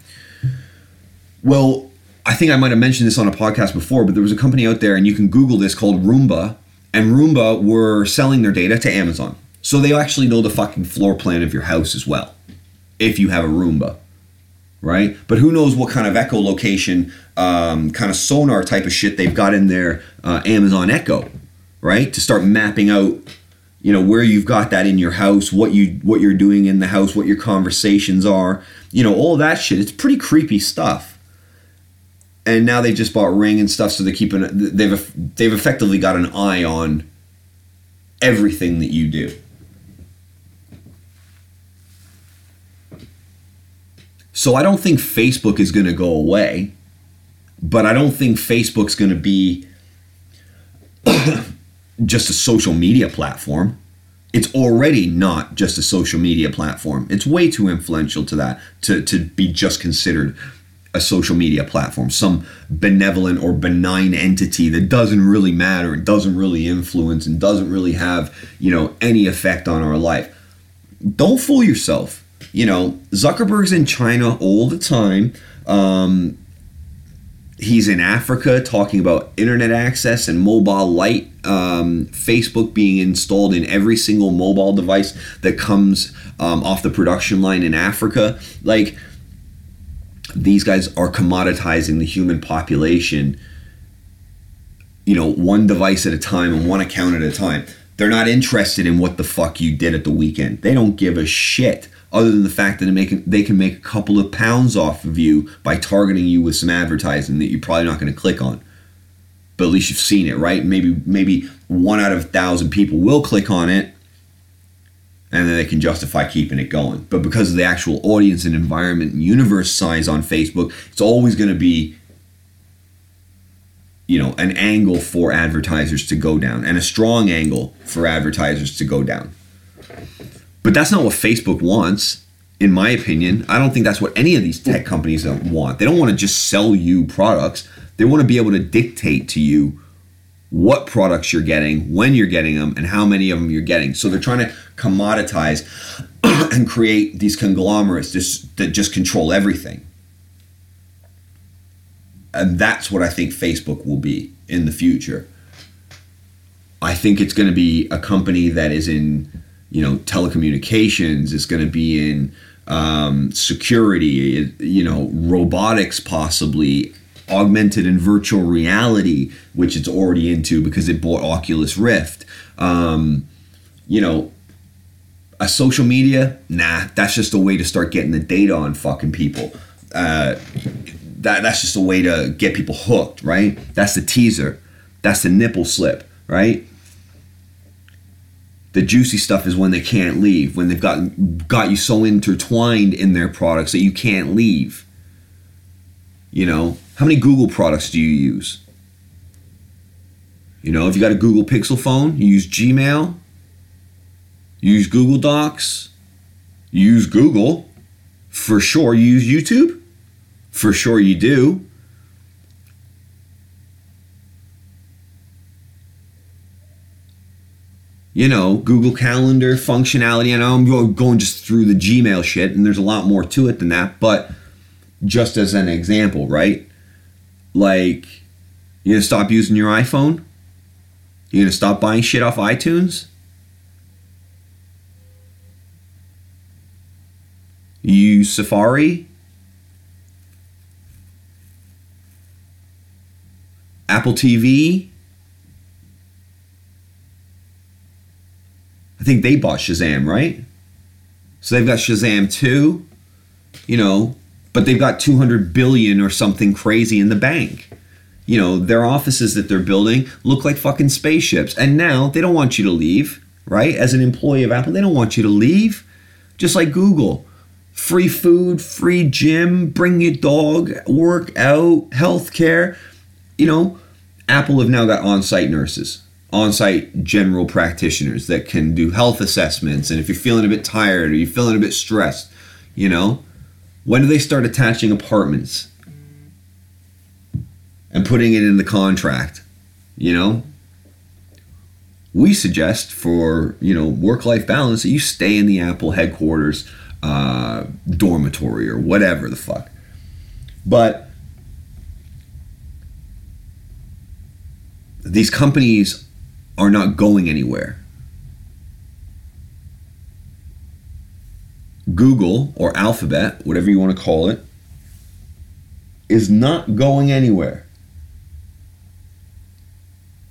Well, I think I might have mentioned this on a podcast before, but there was a company out there, and you can Google this, called Roomba, and Roomba were selling their data to Amazon. So they actually know the fucking floor plan of your house as well, if you have a Roomba, right? But who knows what kind of echolocation, kind of sonar type of shit they've got in their Amazon Echo, right? To start mapping out, you know, where you've got that in your house, what you're doing in the house, what your conversations are, you know, all that shit. It's pretty creepy stuff. And now they just bought Ring and stuff, so they've effectively got an eye on everything that you do. So I don't think Facebook is going to go away, but I don't think Facebook's going to be just a social media platform. It's already not just a social media platform. It's way too influential to that to be just considered a social media platform, some benevolent or benign entity that doesn't really matter and doesn't really influence and doesn't really have, you know, any effect on our life. Don't fool yourself. You know, Zuckerberg's in China all the time. He's in Africa talking about internet access and mobile light. Facebook being installed in every single mobile device that comes off the production line in Africa. Like, these guys are commoditizing the human population, you know, one device at a time and one account at a time. They're not interested in what the fuck you did at the weekend. They don't give a shit. Other than the fact that they can make a couple of pounds off of you by targeting you with some advertising that you're probably not going to click on. But at least you've seen it, right? Maybe 1 out of 1,000 people will click on it, and then they can justify keeping it going. But because of the actual audience and environment and universe size on Facebook, it's always going to be, you know, an angle for advertisers to go down, and a strong angle for advertisers to go down. But that's not what Facebook wants. in my opinion. I don't think that's what any of these tech companies want. They don't want to just sell you products. They want to be able to dictate to you what products you're getting, when you're getting them, and how many of them you're getting. So they're trying to commoditize and create these conglomerates that just control everything. And that's what I think Facebook will be in the future. I think it's going to be a company that is in, telecommunications. It's going to be in security, robotics, possibly augmented and virtual reality, which it's already into because it bought Oculus Rift. A social media, that's just a way to start getting the data on fucking people. That's just a way to get people hooked, right? That's the teaser. That's the nipple slip, right? The juicy stuff is when they can't leave, when they've got you so intertwined in their products that you can't leave. How many Google products do you use? If you got a Google Pixel phone, you use Gmail, you use Google Docs, you use Google, for sure. You use YouTube? For sure you do. Google Calendar functionality, and I'm going just through the Gmail shit, and there's a lot more to it than that, but just as an example, right? Like, you're gonna stop using your iPhone? You're gonna stop buying shit off iTunes? You use Safari? Apple TV? I think they bought Shazam, right? So they've got Shazam 2, but they've got 200 billion or something crazy in the bank. Their offices that they're building look like fucking spaceships. And now they don't want you to leave, right? As an employee of Apple, they don't want you to leave. Just like Google. Free food, free gym, bring your dog, work out, healthcare. Apple have now got on-site nurses, on-site general practitioners that can do health assessments. And if you're feeling a bit tired or you're feeling a bit stressed, when do they start attaching apartments and putting it in the contract? We suggest for, work-life balance that you stay in the Apple headquarters dormitory or whatever the fuck. But these companies are not going anywhere. Google or Alphabet, whatever you want to call it, is not going anywhere.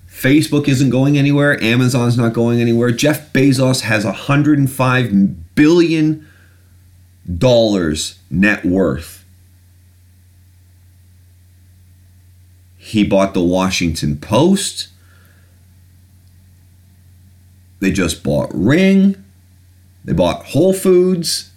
Facebook isn't going anywhere. Amazon's not going anywhere. Jeff Bezos has $105 billion net worth. He bought the Washington Post. They just bought Ring. They bought Whole Foods.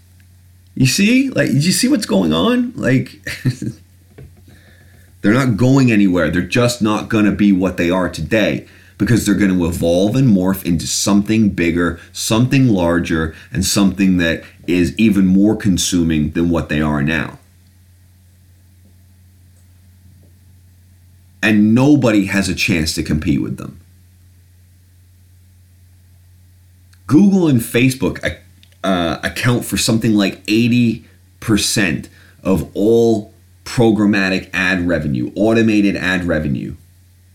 You see? Did you see what's going on? They're not going anywhere. They're just not going to be what they are today because they're going to evolve and morph into something bigger, something larger, and something that is even more consuming than what they are now. And nobody has a chance to compete with them. Google and Facebook account for something like 80% of all programmatic ad revenue, automated ad revenue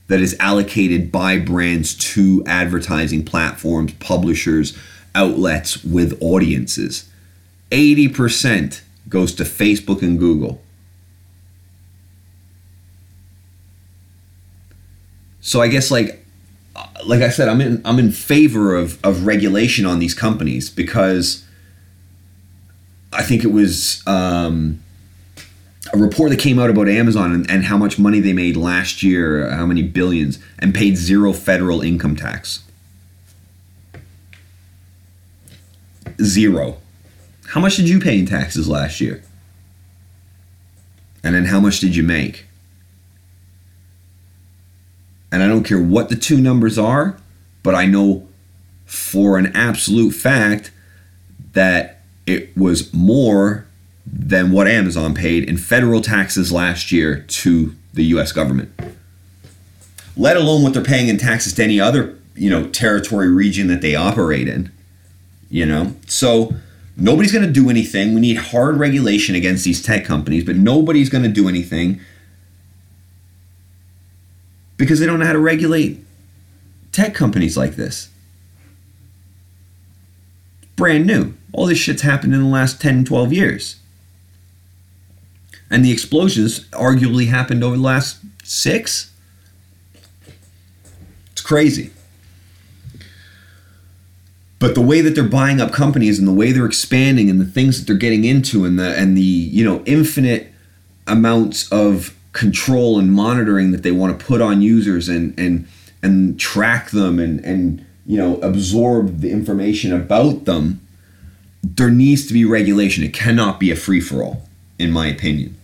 that is allocated by brands to advertising platforms, publishers, outlets with audiences. 80% goes to Facebook and Google. So I guess like I said, I'm in favor of regulation on these companies because I think it was a report that came out about Amazon and how much money they made last year, how many billions, and paid zero federal income tax. Zero. How much did you pay in taxes last year? And then how much did you make? And I don't care what the two numbers are, but I know for an absolute fact that it was more than what Amazon paid in federal taxes last year to the U.S. government, let alone what they're paying in taxes to any other, you know, territory, region that they operate in, you know. So nobody's going to do anything. We need hard regulation against these tech companies, but nobody's going to do anything because they don't know how to regulate tech companies like this. Brand new. All this shit's happened in the last 10, 12 years. And the explosions arguably happened over the last 6. It's crazy. But the way that they're buying up companies and the way they're expanding and the things that they're getting into and the you know, infinite amounts of control and monitoring that they want to put on users and track them and you know, absorb the information about them, there needs to be regulation. It cannot be a free-for-all, in my opinion,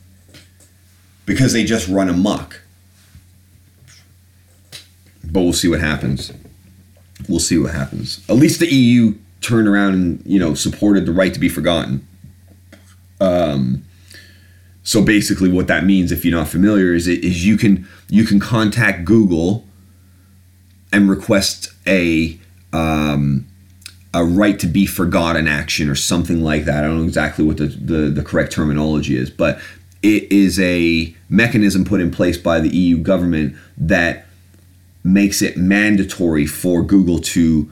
because they just run amok. But we'll see what happens. We'll see what happens. At least the EU turned around and, you know, supported the right to be forgotten. So basically what that means, if you're not familiar, is you can contact Google and request a right to be forgotten action or something like that. I don't know exactly what the correct terminology is, but it is a mechanism put in place by the EU government that makes it mandatory for Google to,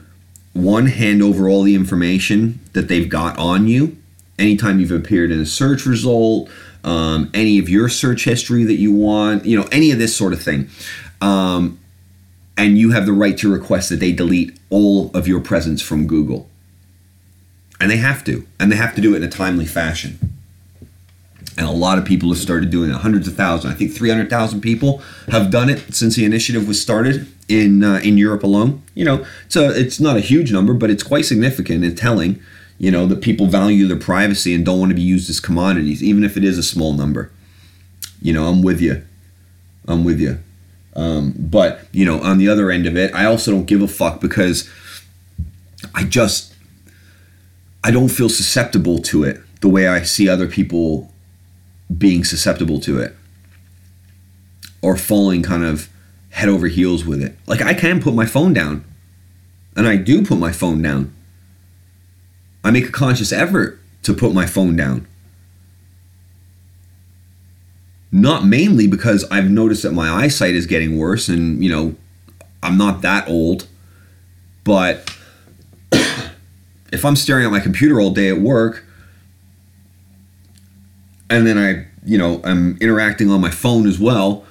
one, hand over all the information that they've got on you. Anytime you've appeared in a search result, any of your search history that you want, you know, any of this sort of thing. And you have the right to request that they delete all of your presence from Google. And they have to. And they have to do it in a timely fashion. And a lot of people have started doing it. Hundreds of thousands. I think 300,000 people have done it since the initiative was started in Europe alone. You know, so it's not a huge number, but it's quite significant and telling, you know, that people value their privacy and don't want to be used as commodities, even if it is a small number. You know, I'm with you. I'm with you. But, you know, on the other end of it, I also don't give a fuck because I don't feel susceptible to it the way I see other people being susceptible to it or falling kind of head over heels with it. Like, I can put my phone down, and I do put my phone down. I make a conscious effort to put my phone down. Not mainly because I've noticed that my eyesight is getting worse and, you know, I'm not that old. But if I'm staring at my computer all day at work and then I'm interacting on my phone as well,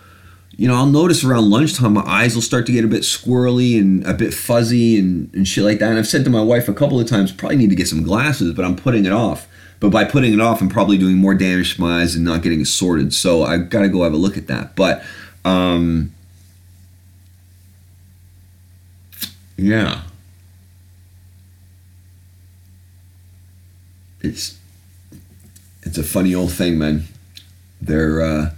you know, I'll notice around lunchtime my eyes will start to get a bit squirrely and a bit fuzzy and shit like that. And I've said to my wife a couple of times, probably need to get some glasses, but I'm putting it off. But by putting it off, I'm probably doing more damage to my eyes and not getting it sorted. So I've got to go have a look at that. But, yeah. It's a funny old thing, man. They're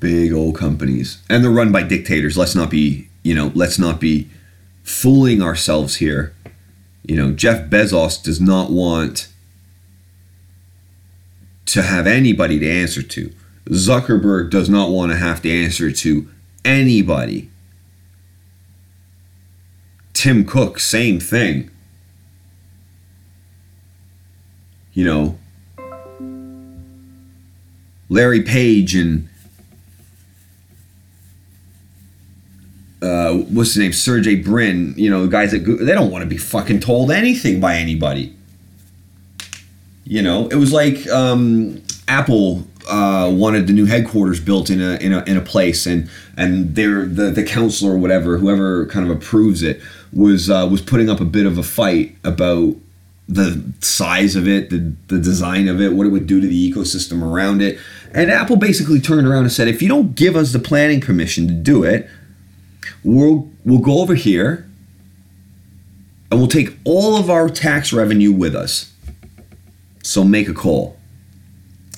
big old companies. And they're run by dictators. Let's not be fooling ourselves here. You know, Jeff Bezos does not want to have anybody to answer to. Zuckerberg does not want to have to answer to anybody. Tim Cook, same thing. You know, Larry Page and what's his name? Sergey Brin, you know, guys at Google, they don't want to be fucking told anything by anybody. You know, it was like Apple wanted the new headquarters built in a place, and the council or whatever, whoever kind of approves it, was putting up a bit of a fight about the size of it, the design of it, what it would do to the ecosystem around it. And Apple basically turned around and said, if you don't give us the planning permission to do it, we'll go over here and we'll take all of our tax revenue with us. So make a call.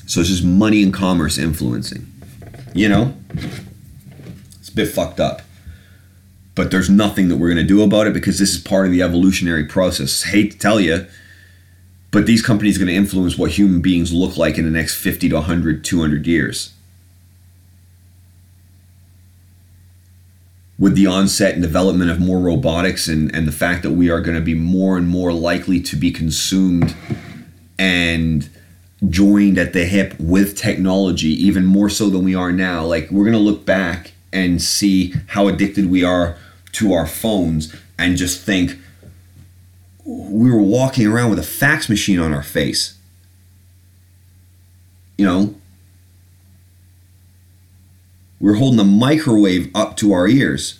So it's just money and commerce influencing. You know? It's a bit fucked up. But there's nothing that we're going to do about it because this is part of the evolutionary process. I hate to tell you, But these companies are going to influence what human beings look like in the next 50 to 100, 200 years. With the onset and development of more robotics and the fact that we are going to be more and more likely to be consumed and joined at the hip with technology, even more so than we are now. Like, we're going to look back and see how addicted we are to our phones and just think we were walking around with a fax machine on our face. You know? We're holding a microwave up to our ears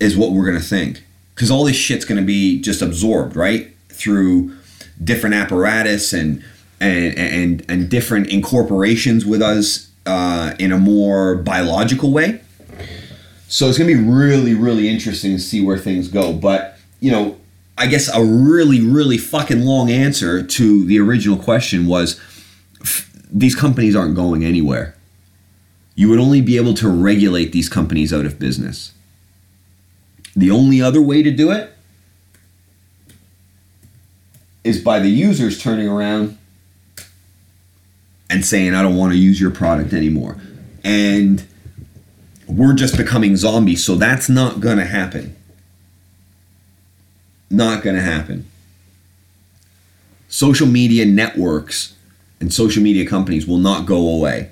is what we're going to think. Because all this shit's going to be just absorbed, right? Through different apparatus and different incorporations with us in a more biological way. So it's going to be really, really interesting to see where things go. But, you know, I guess a really, really fucking long answer to the original question was these companies aren't going anywhere. You would only be able to regulate these companies out of business. The only other way to do it is by the users turning around and saying, I don't want to use your product anymore. And we're just becoming zombies, so that's not going to happen. Not going to happen. Social media networks and social media companies will not go away.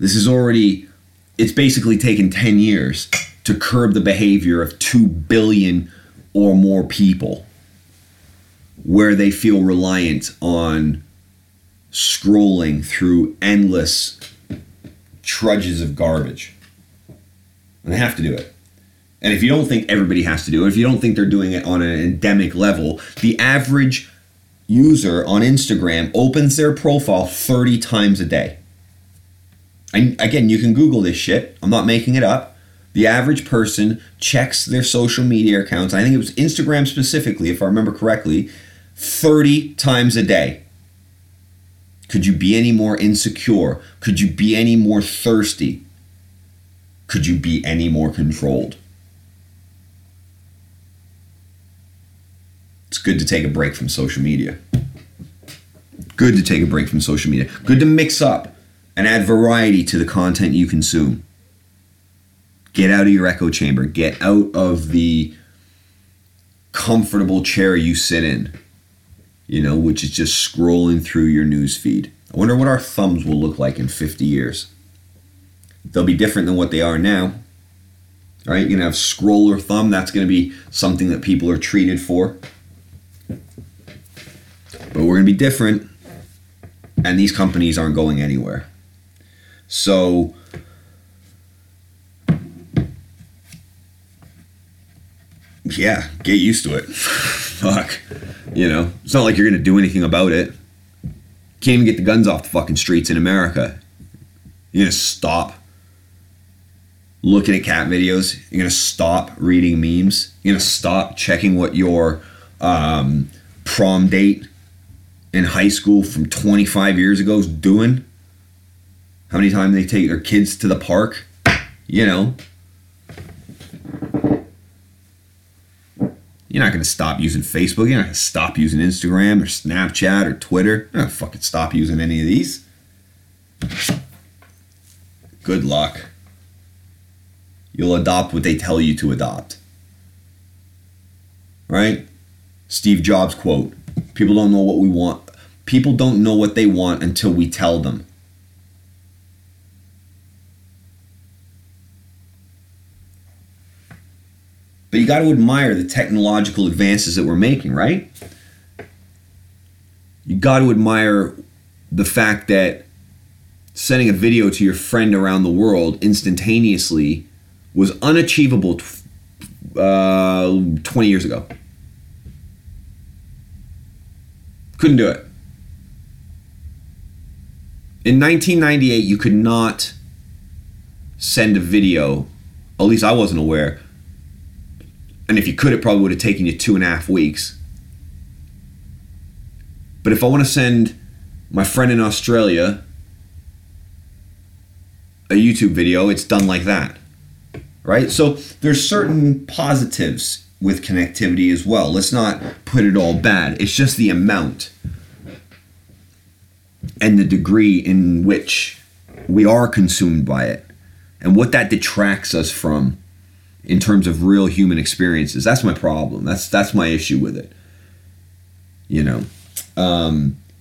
This is already, it's basically taken 10 years to curb the behavior of 2 billion or more people where they feel reliant on scrolling through endless trudges of garbage. And they have to do it. And if you don't think everybody has to do it, if you don't think they're doing it on an endemic level, the average user on Instagram opens their profile 30 times a day. And again, you can Google this shit. I'm not making it up. The average person checks their social media accounts. I think it was Instagram specifically, if I remember correctly, 30 times a day. Could you be any more insecure? Could you be any more thirsty? Could you be any more controlled? It's good to take a break from social media. Good to take a break from social media. Good to mix up and add variety to the content you consume. Get out of your echo chamber. Get out of the comfortable chair you sit in, you know, which is just scrolling through your news feed. I wonder what our thumbs will look like in 50 years. They'll be different than what they are now. All right, you're going to have scroller thumb. That's going to be something that people are treated for. But we're going to be different, and these companies aren't going anywhere. So yeah, get used to it. Fuck. You know, it's not like you're going to do anything about it. Can't even get the guns off the fucking streets in America. You're going to stop looking at cat videos. You're going to stop reading memes. You're going to stop checking what your prom date in high school from 25 years ago is doing. How many times they take their kids to the park, you know. You're not going to stop using Facebook. You're not going to stop using Instagram or Snapchat or Twitter. You're not going to fucking stop using any of these. Good luck. You'll adopt what they tell you to adopt. Right? Steve Jobs quote. People don't know what we want. People don't know what they want until we tell them. But you got to admire the technological advances that we're making, right? You got to admire the fact that sending a video to your friend around the world instantaneously was unachievable 20 years ago. Couldn't do it. In 1998, you could not send a video, at least I wasn't aware, and if you could, it probably would have taken you 2.5 weeks. But if I want to send my friend in Australia a YouTube video, it's done like that, right? So there's certain positives with connectivity as well. Let's not put it all bad. It's just the amount and the degree in which we are consumed by it and what that detracts us from in terms of real human experiences. That's my problem. That's my issue with it. You know,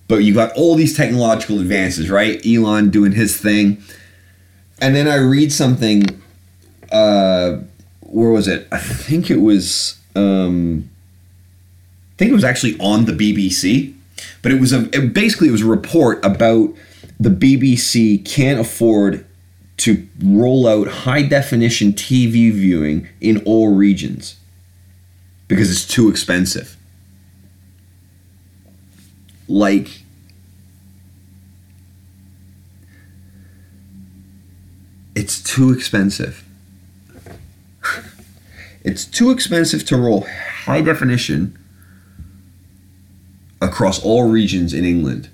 but you got all these technological advances, right? Elon doing his thing. And then I read something, where was it? I think it was actually on the BBC, but it was basically it was a report about the BBC can't afford to roll out high definition TV viewing in all regions because it's too expensive. Like, it's too expensive. It's too expensive to roll high definition across all regions in England.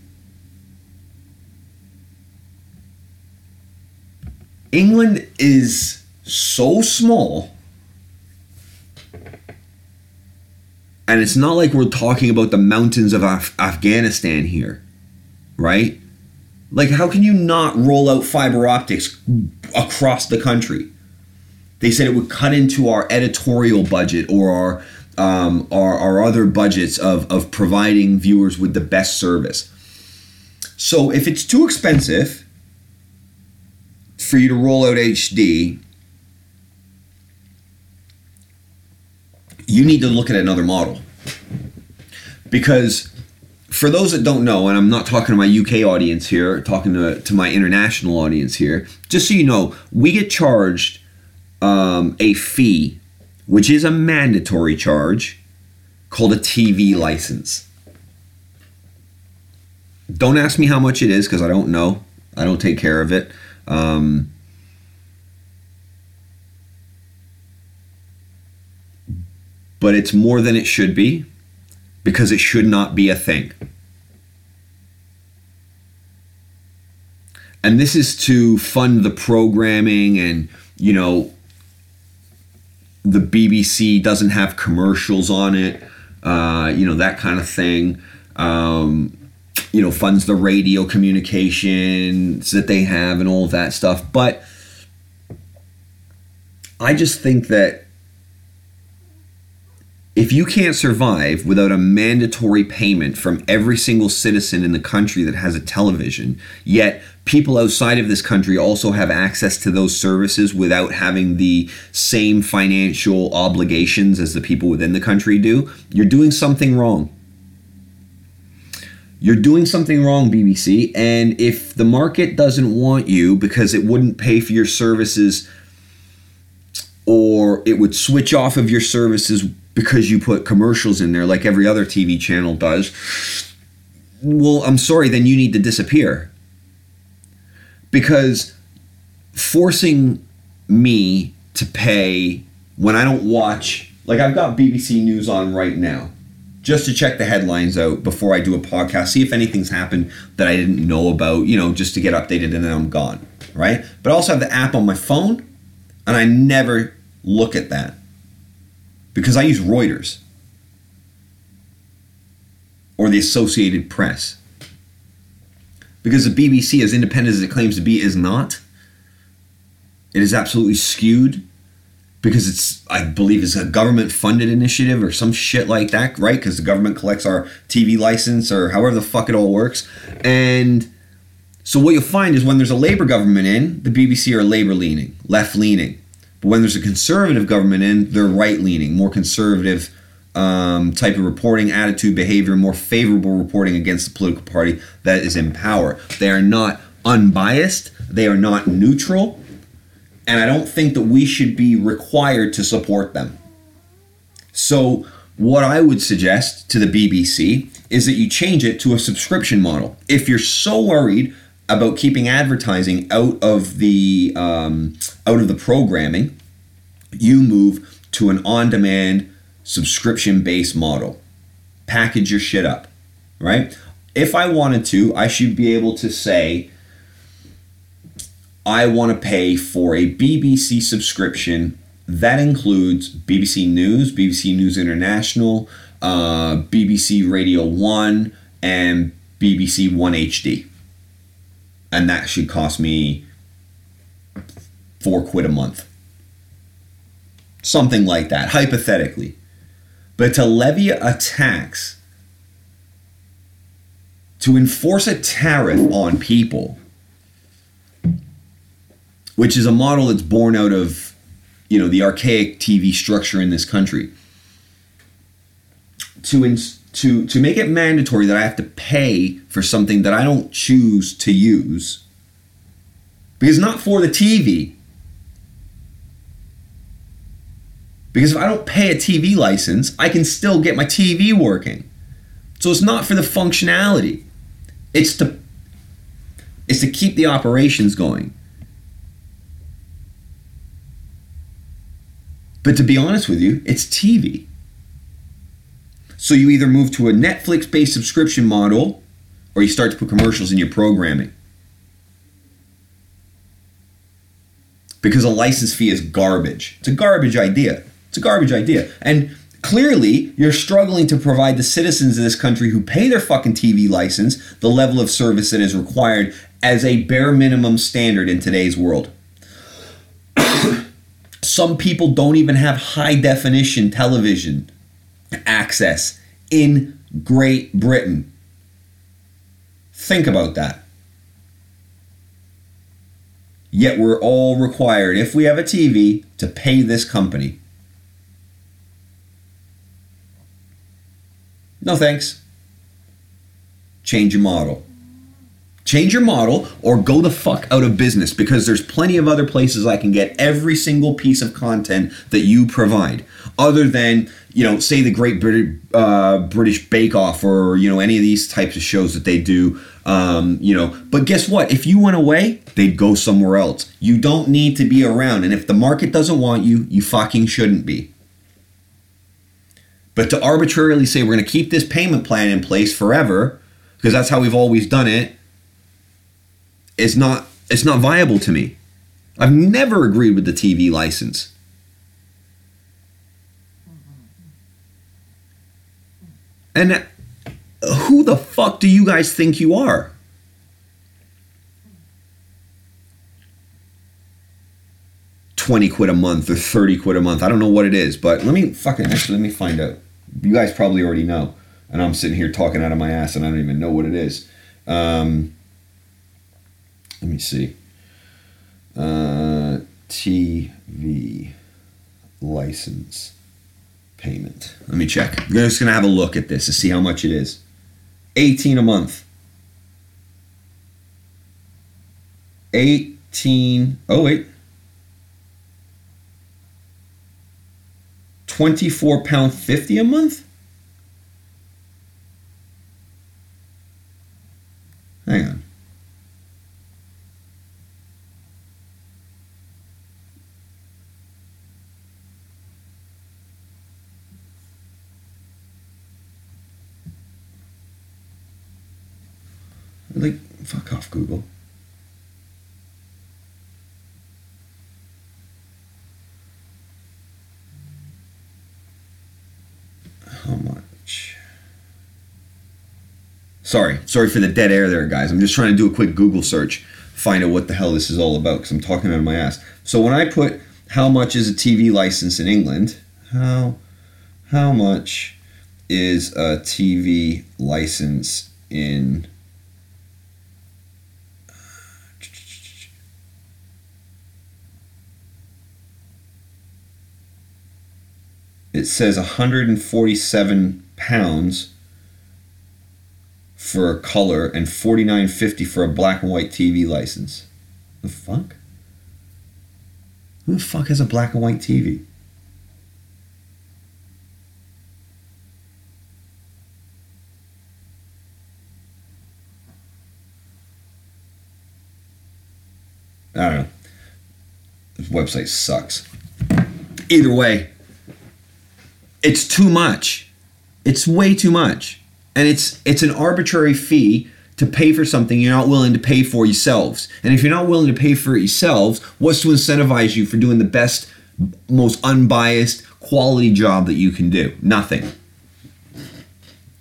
England is so small, and it's not like we're talking about the mountains of Afghanistan here, right? Like, how can you not roll out fiber optics across the country? They said it would cut into our editorial budget or our other budgets of providing viewers with the best service. So if it's too expensive for you to roll out HD, you need to look at another model. Because for those that don't know, and I'm not talking to my UK audience here, talking to my international audience here, just so you know, we get charged a fee, which is a mandatory charge, called a TV license. Don't ask me how much it is because I don't know. I don't take care of it. But it's more than it should be because it should not be a thing. And this is to fund the programming and, you know, the BBC doesn't have commercials on it, you know, that kind of thing. You know, funds the radio communications that they have and all of that stuff. But I just think that if you can't survive without a mandatory payment from every single citizen in the country that has a television, yet people outside of this country also have access to those services without having the same financial obligations as the people within the country do, you're doing something wrong. You're doing something wrong, BBC, and if the market doesn't want you because it wouldn't pay for your services or it would switch off of your services because you put commercials in there like every other TV channel does, well, I'm sorry, then you need to disappear. Because forcing me to pay when I don't watch, like I've got BBC News on right now, just to check the headlines out before I do a podcast, see if anything's happened that I didn't know about, you know, just to get updated and then I'm gone, right? But I also have the app on my phone and I never look at that because I use Reuters or the Associated Press because the BBC, as independent as it claims to be, is not. It is absolutely skewed. Because it's, I believe, it's a government-funded initiative or some shit like that, right? Because the government collects our TV license or however the fuck it all works. And so what you'll find is when there's a Labour government in, the BBC are Labour-leaning, left-leaning. But when there's a Conservative government in, they're right-leaning, more conservative type of reporting, attitude, behavior, more favourable reporting against the political party that is in power. They are not unbiased. They are not neutral. And I don't think that we should be required to support them. So what I would suggest to the BBC is that you change it to a subscription model. If you're so worried about keeping advertising out of the programming, you move to an on-demand subscription-based model. Package your shit up, right? If I wanted to, I should be able to say, I want to pay for a BBC subscription That includes BBC News, BBC News International, BBC Radio 1, and BBC One HD. And that should cost me £4 a month. Something like that, hypothetically. But to levy a tax, to enforce a tariff on people, which is a model that's born out of, you know, the archaic TV structure in this country, to make it mandatory that I have to pay for something that I don't choose to use, because not for the TV. Because if I don't pay a TV license, I can still get my TV working. So it's not for the functionality. It's to keep the operations going. But to be honest with you, it's TV. So you either move to a Netflix-based subscription model, or you start to put commercials in your programming. Because a license fee is garbage. It's a garbage idea. It's a garbage idea. And clearly, you're struggling to provide the citizens of this country who pay their fucking TV license the level of service that is required as a bare minimum standard in today's world. Some people don't even have high-definition television access in Great Britain. Think about that. Yet we're all required, if we have a TV, to pay this company. No thanks. Change your model. Change your model or go the fuck out of business, because there's plenty of other places I can get every single piece of content that you provide. Other than, you know, say the Great British Bake Off, or, you know, any of these types of shows that they do. You know, but guess what? If you went away, they'd go somewhere else. You don't need to be around. And if the market doesn't want you, you fucking shouldn't be. But to arbitrarily say we're going to keep this payment plan in place forever, because that's how we've always done it, it's not viable to me. I've never agreed with the TV license. And who the fuck do you guys think you are? $20 a month or $30 a month. I don't know what it is, but let me find out. You guys probably already know. And I'm sitting here talking out of my ass and I don't even know what it is. Let me see. TV license payment. Let me check. I'm just going to have a look at this to see how much it is. $18 a month. Oh, wait. £24.50 a month? Hang on. Like, fuck off, Google. How much? Sorry for the dead air there, guys. I'm just trying to do a quick Google search, find out what the hell this is all about, because I'm talking out of my ass. So when I put how much is a TV license in England, how much is a TV license in It says £147 for a color and $49.50 for a black and white TV license. The fuck? Who the fuck has a black and white TV? I don't know. This website sucks. Either way, it's too much. It's way too much. And it's an arbitrary fee to pay for something you're not willing to pay for yourselves. And if you're not willing to pay for it yourselves, what's to incentivize you for doing the best most unbiased quality job that you can do. Nothing.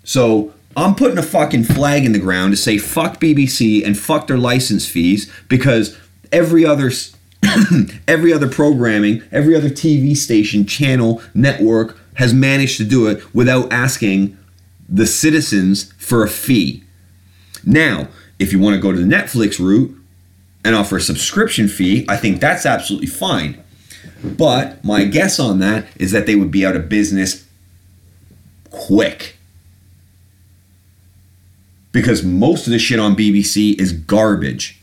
So I'm putting a fucking flag in the ground to say fuck BBC and fuck their license fees, because every other programming, every other TV station, channel, network has managed to do it without asking the citizens for a fee. Now, if you want to go to the Netflix route and offer a subscription fee, I think that's absolutely fine. But my guess on that is that they would be out of business quick, because most of the shit on BBC is garbage.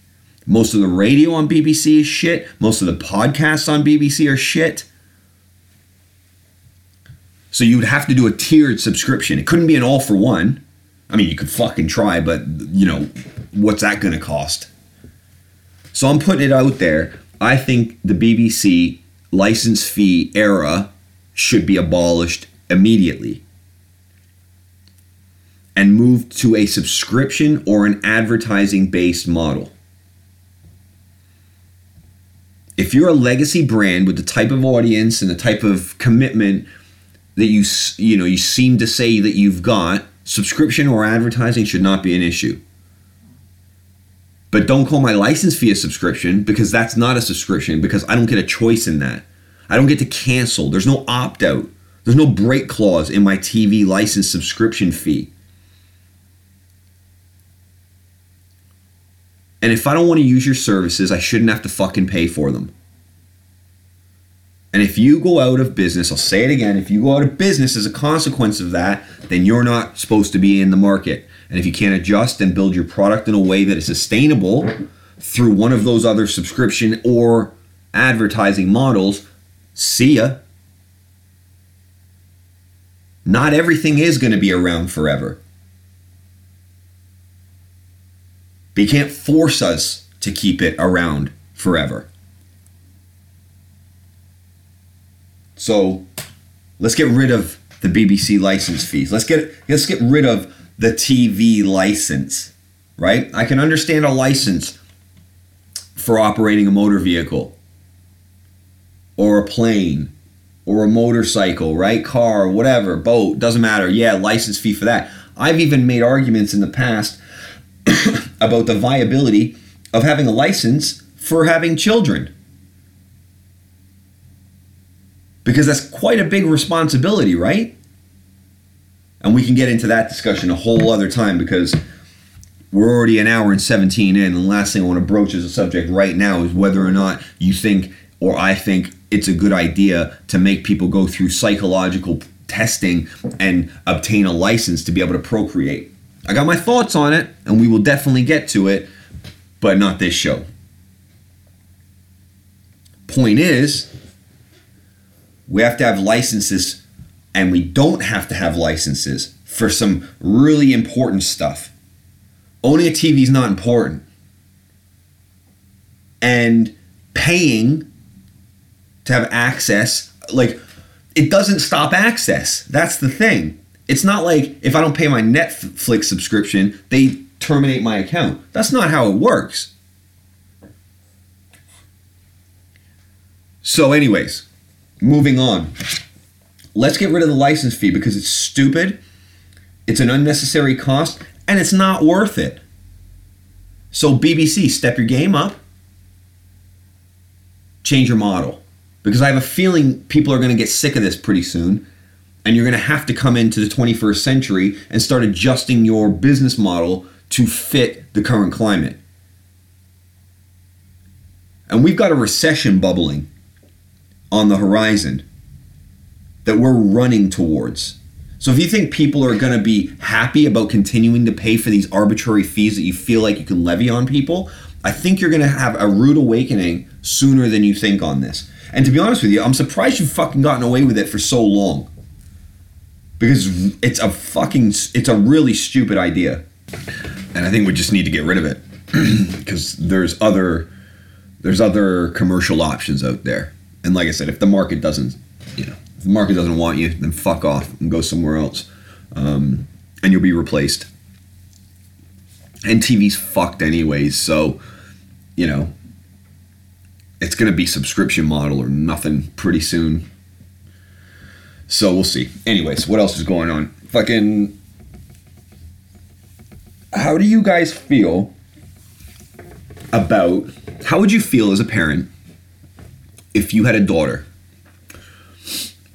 Most of the radio on BBC is shit. Most of the podcasts on BBC are shit. So you'd have to do a tiered subscription. It couldn't be an all for one. I mean, you could fucking try, but, you know, what's that going to cost? So I'm putting it out there. I think the BBC license fee era should be abolished immediately and moved to a subscription or an advertising-based model. If you're a legacy brand with the type of audience and the type of commitment that you seem to say that you've got, subscription or advertising should not be an issue. But don't call my license fee a subscription, because that's not a subscription, because I don't get a choice in that. I don't get to cancel. There's no opt-out. There's no break clause in my TV license subscription fee. And if I don't want to use your services, I shouldn't have to fucking pay for them. And if you go out of business, I'll say it again, if you go out of business as a consequence of that, then you're not supposed to be in the market. And if you can't adjust and build your product in a way that is sustainable through one of those other subscription or advertising models, see ya. Not everything is going to be around forever. But you can't force us to keep it around forever. So let's get rid of the BBC license fees. Let's get rid of the TV license, right? I can understand a license for operating a motor vehicle or a plane or a motorcycle, right? Car, whatever, boat, doesn't matter. Yeah, license fee for that. I've even made arguments in the past about the viability of having a license for having children, because that's quite a big responsibility, right? And we can get into that discussion a whole other time, because we're already an hour and 17 in, and the last thing I want to broach as a subject right now is whether or not you think, or I think, it's a good idea to make people go through psychological testing and obtain a license to be able to procreate. I got my thoughts on it, and we will definitely get to it, but not this show. Point is, we have to have licenses, and we don't have to have licenses for some really important stuff. Owning a TV is not important. And paying to have access, like, it doesn't stop access. That's the thing. It's not like if I don't pay my Netflix subscription, they terminate my account. That's not how it works. So anyways, moving on. Let's get rid of the license fee, because it's stupid, it's an unnecessary cost, and it's not worth it. So BBC, step your game up. Change your model. Because I have a feeling people are going to get sick of this pretty soon. And you're going to have to come into the 21st century and start adjusting your business model to fit the current climate. And we've got a recession bubbling on the horizon that we're running towards. So if you think people are going to be happy about continuing to pay for these arbitrary fees that you feel like you can levy on people, I think you're going to have a rude awakening sooner than you think on this. And to be honest with you, I'm surprised you've fucking gotten away with it for so long. Because it's a really stupid idea. And I think we just need to get rid of it. Because there's other commercial options out there. And like I said, if the market doesn't, if the market doesn't want you, then fuck off and go somewhere else. And you'll be replaced. And TV's fucked anyways, so, it's it's going to be subscription model or nothing pretty soon. So we'll see. Anyways, what else is going on? Fucking, how do you guys feel about, how would you feel as a parent if you had a daughter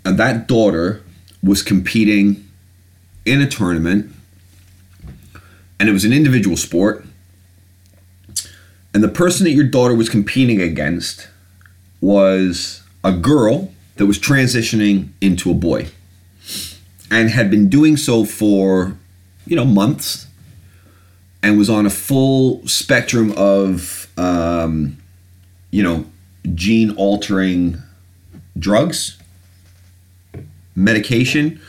and that daughter was competing in a tournament and it was an individual sport and the person that your daughter was competing against was a girl that was transitioning into a boy and had been doing so for, you know, months and was on a full spectrum of, you know, gene altering drugs, medication,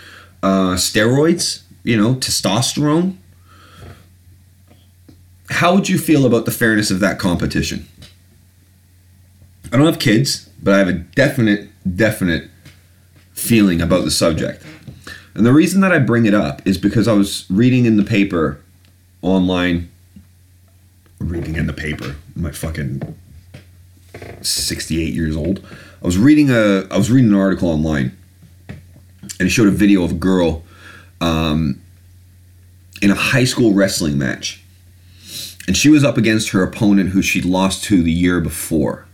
steroids, you know, testosterone. How would you feel about the fairness of that competition? I don't have kids, but I have a definite feeling about the subject. And the reason that I bring it up is because I was reading in the paper online, my fucking 68 years old. I was reading an article online and it showed a video of a girl in a high school wrestling match. And she was up against her opponent who she lost to the year before.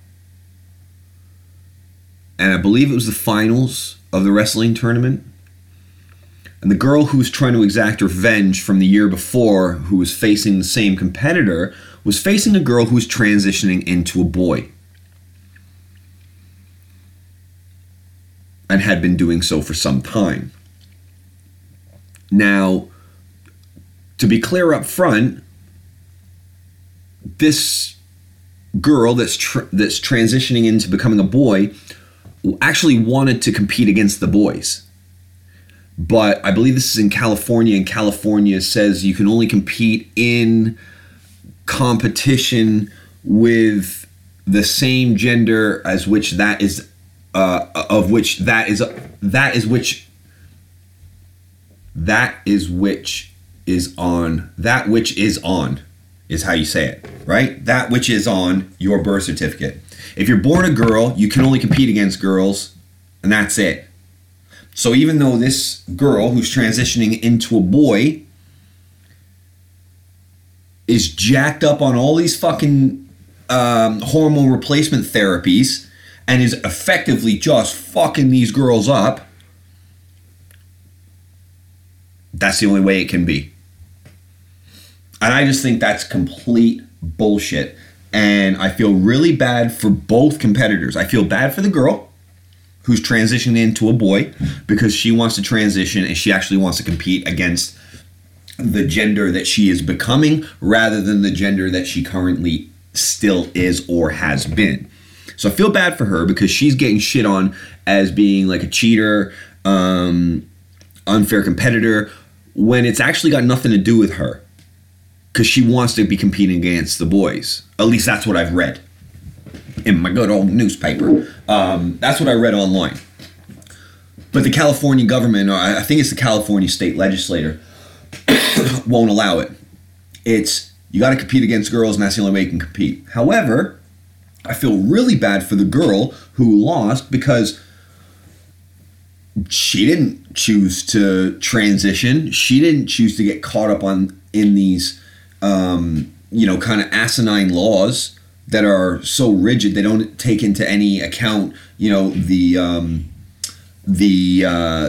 And I believe it was the finals of the wrestling tournament. And the girl who was trying to exact revenge from the year before, who was facing the same competitor, was facing a girl who was transitioning into a boy. And had been doing so for some time. Now, to be clear up front, this girl that's transitioning into becoming a boy actually wanted to compete against the boys. But I believe this is in California, and California says you can only compete in competition with the same gender as which that is that which is on is how you say it, right? That which is on your birth certificate. If you're born a girl, you can only compete against girls, and that's it. So even though this girl who's transitioning into a boy is jacked up on all these fucking hormone replacement therapies and is effectively just fucking these girls up, that's the only way it can be. And I just think that's complete bullshit. And I feel really bad for both competitors. I feel bad for the girl who's transitioned into a boy because she wants to transition and she actually wants to compete against the gender that she is becoming rather than the gender that she currently still is or has been. So I feel bad for her because she's getting shit on as being like a cheater, unfair competitor, when it's actually got nothing to do with her. Because she wants to be competing against the boys. At least that's what I've read in my good old newspaper. That's what I read online. But the California government, or I think it's the California state legislator, won't allow it. It's, you got to compete against girls and that's the only way you can compete. However, I feel really bad for the girl who lost because she didn't choose to transition. She didn't choose to get caught up on in these kind of asinine laws that are so rigid they don't take into any account, you know, the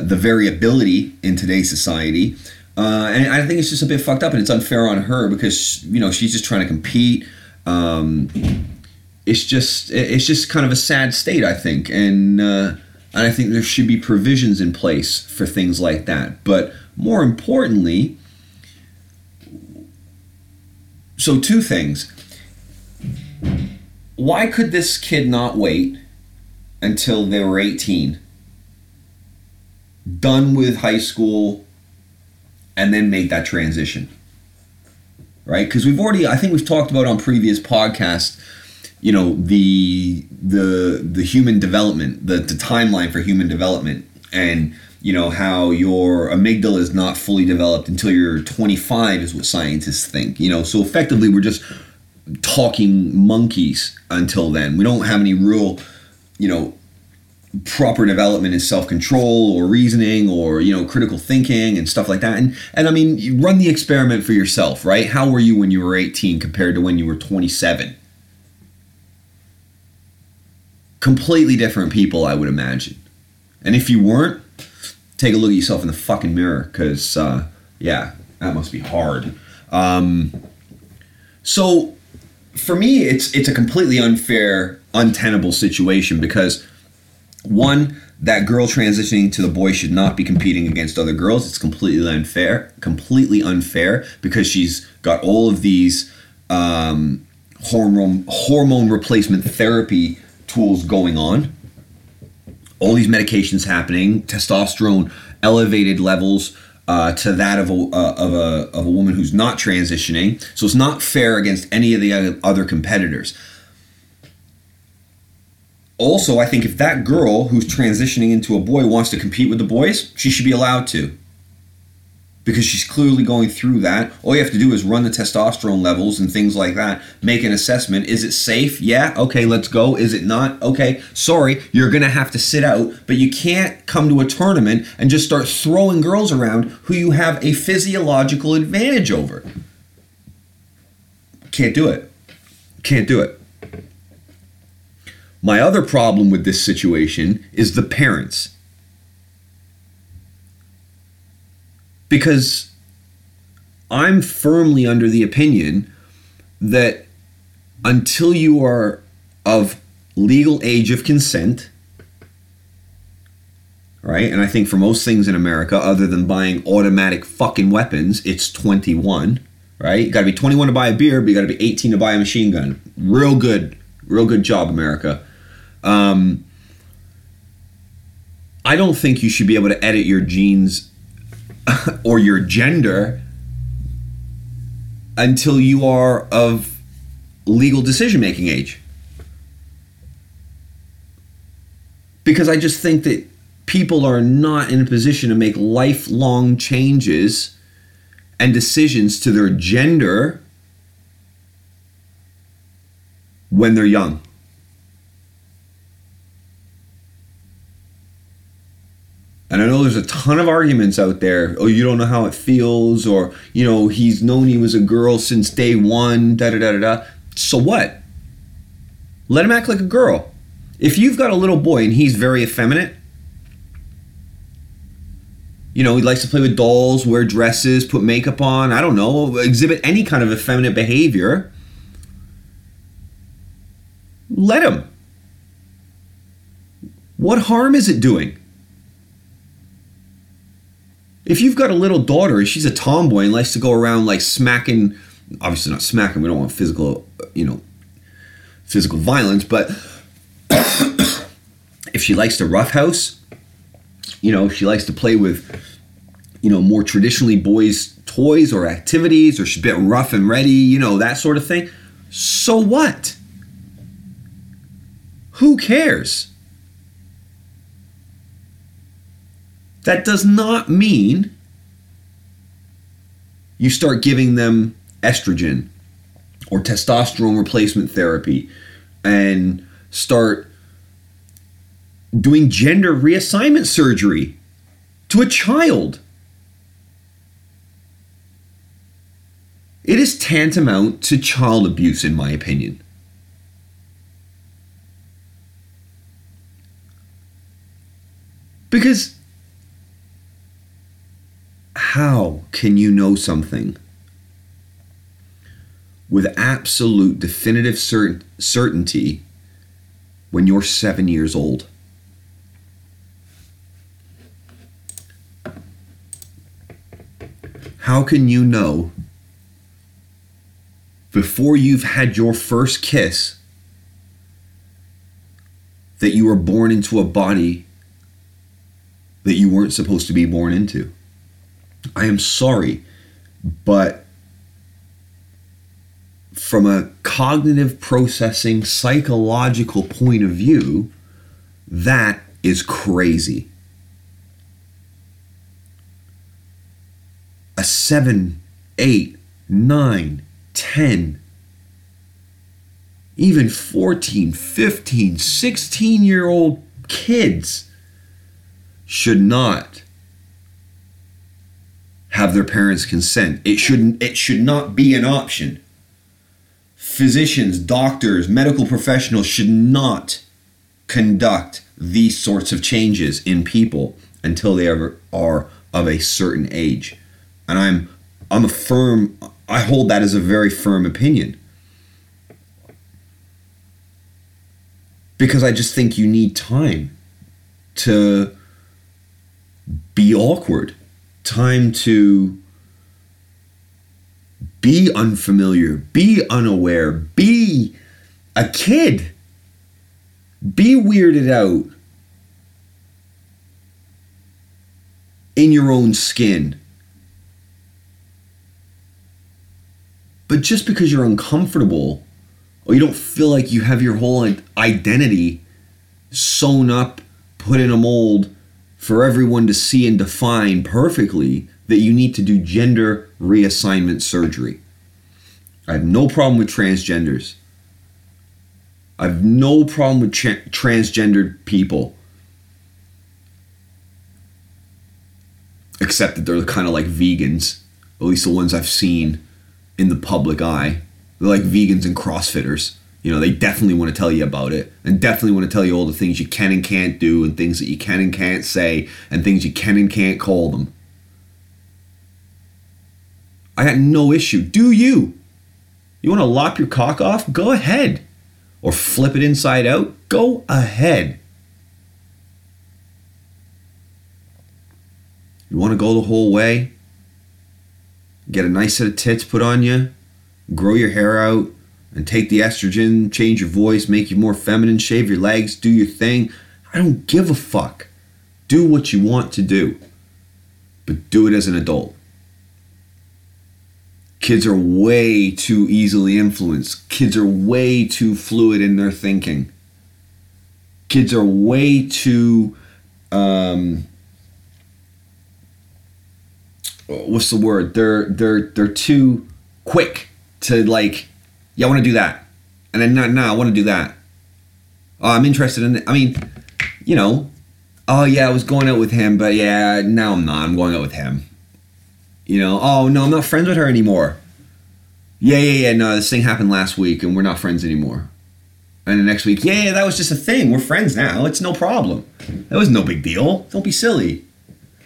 variability in today's society, and I think it's just a bit fucked up and it's unfair on her because, you know, she's just trying to compete. It's just kind of a sad state, I think, and I think there should be provisions in place for things like that. But more importantly. So two things. Why could this kid not wait until they were 18, done with high school, and then make that transition? Right? Because I think we've talked about on previous podcasts, you know, the human development, the timeline for human development, and, you know, how your amygdala is not fully developed until you're 25 is what scientists think. You know, so effectively we're just talking monkeys until then. We don't have any real, proper development in self-control or reasoning or, critical thinking and stuff like that. And I mean, you run the experiment for yourself, right? How were you when you were 18 compared to when you were 27? Completely different people, I would imagine. And if you weren't, take a look at yourself in the fucking mirror, because, that must be hard. So for me, it's a completely unfair, untenable situation because, one, that girl transitioning to the boy should not be competing against other girls. It's completely unfair because she's got all of these hormone replacement therapy tools going on. All these medications happening, testosterone elevated levels to that of a woman who's not transitioning. So it's not fair against any of the other competitors. Also, I think if that girl who's transitioning into a boy wants to compete with the boys, she should be allowed to, because she's clearly going through that. All you have to do is run the testosterone levels and things like that, make an assessment. Is it safe? Yeah, okay, let's go. Is it not? Okay, sorry, you're going to have to sit out, but you can't come to a tournament and just start throwing girls around who you have a physiological advantage over. Can't do it. My other problem with this situation is the parents. Because I'm firmly under the opinion that until you are of legal age of consent, right? And I think for most things in America, other than buying automatic fucking weapons, it's 21, right? You got to be 21 to buy a beer, but you got to be 18 to buy a machine gun. Real good job, America. I don't think you should be able to edit your genes or your gender until you are of legal decision-making age. Because I just think that people are not in a position to make lifelong changes and decisions to their gender when they're young. And I know there's a ton of arguments out there. Oh, you don't know how it feels, or, he's known he was a girl since day one, da-da-da-da-da. So what? Let him act like a girl. If you've got a little boy and he's very effeminate, he likes to play with dolls, wear dresses, put makeup on, I don't know, exhibit any kind of effeminate behavior, let him. What harm is it doing? If you've got a little daughter and she's a tomboy and likes to go around like smacking, obviously not smacking, we don't want physical violence, but if she likes to roughhouse, if she likes to play with, more traditionally boys' toys or activities, or she's a bit rough and ready, that sort of thing, so what? Who cares? That does not mean you start giving them estrogen or testosterone replacement therapy and start doing gender reassignment surgery to a child. It is tantamount to child abuse, in my opinion. Because how can you know something with absolute definitive certainty when you're 7 years old? How can you know before you've had your first kiss that you were born into a body that you weren't supposed to be born into? I am sorry, but from a cognitive processing, psychological point of view, that is crazy. A 7, 8, 9, 10, even 14, 15, 16-year-old kids should not have their parents' consent. It should not be an option. Physicians, doctors, medical professionals should not conduct these sorts of changes in people until they ever are of a certain age. And I hold that as a very firm opinion. Because I just think you need time to be awkward, time to be unfamiliar, be unaware, be a kid, be weirded out in your own skin. But just because you're uncomfortable or you don't feel like you have your whole identity sewn up, put in a mold for everyone to see and define perfectly, that you need to do gender reassignment surgery. I have no problem with transgenders. I have no problem with transgendered people. Except that they're kind of like vegans, at least the ones I've seen in the public eye. They're like vegans and CrossFitters. You know, they definitely want to tell you about it and definitely want to tell you all the things you can and can't do and things that you can and can't say and things you can and can't call them. I got no issue. Do you? You want to lop your cock off? Go ahead. Or flip it inside out? Go ahead. You want to go the whole way? Get a nice set of tits put on you? Grow your hair out and take the estrogen, change your voice, make you more feminine, shave your legs, do your thing. I don't give a fuck. Do what you want to do, but do it as an adult. Kids are way too easily influenced. Kids are way too fluid in their thinking. Kids are way too, what's the word? They're too quick to like, yeah, I want to do that. And then, no, I want to do that. I'm interested in it. I mean, you know, oh, yeah, I was going out with him, but yeah, now I'm not. I'm going out with him. You know, oh, no, I'm not friends with her anymore. Yeah, no, this thing happened last week and we're not friends anymore. And the next week, yeah, that was just a thing. We're friends now. It's no problem. That was no big deal. Don't be silly.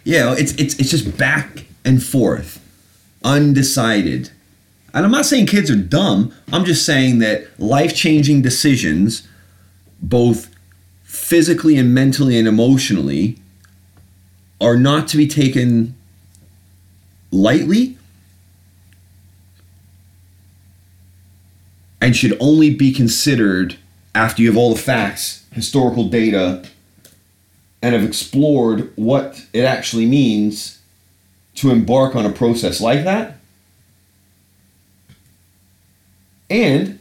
Yeah, it's just back and forth. Undecided. And I'm not saying kids are dumb. I'm just saying that life-changing decisions, both physically and mentally and emotionally, are not to be taken lightly and should only be considered after you have all the facts, historical data, and have explored what it actually means to embark on a process like that. And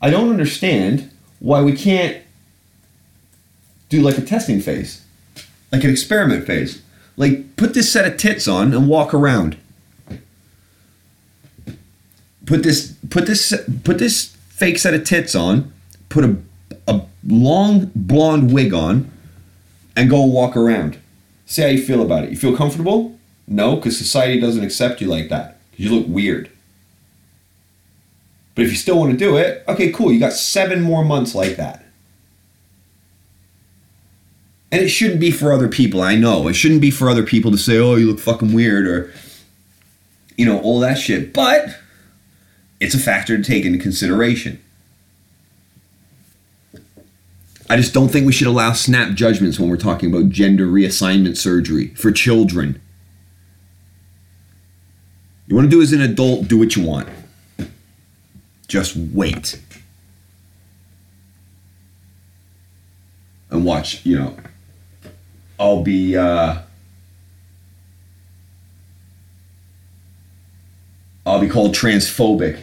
I don't understand why we can't do like a testing phase, like an experiment phase. Like, put this set of tits on and walk around. Put this fake set of tits on, put a long blonde wig on, and go walk around. See how you feel about it. You feel comfortable? No, because society doesn't accept you like that. You look weird. But if you still want to do it, okay, cool. You got 7 more months like that. And it shouldn't be for other people. I know. It shouldn't be for other people to say, oh, you look fucking weird or, you know, all that shit. But it's a factor to take into consideration. I just don't think we should allow snap judgments when we're talking about gender reassignment surgery for children. You want to do as an adult, do what you want. Just wait. And watch, you know, I'll be, called transphobic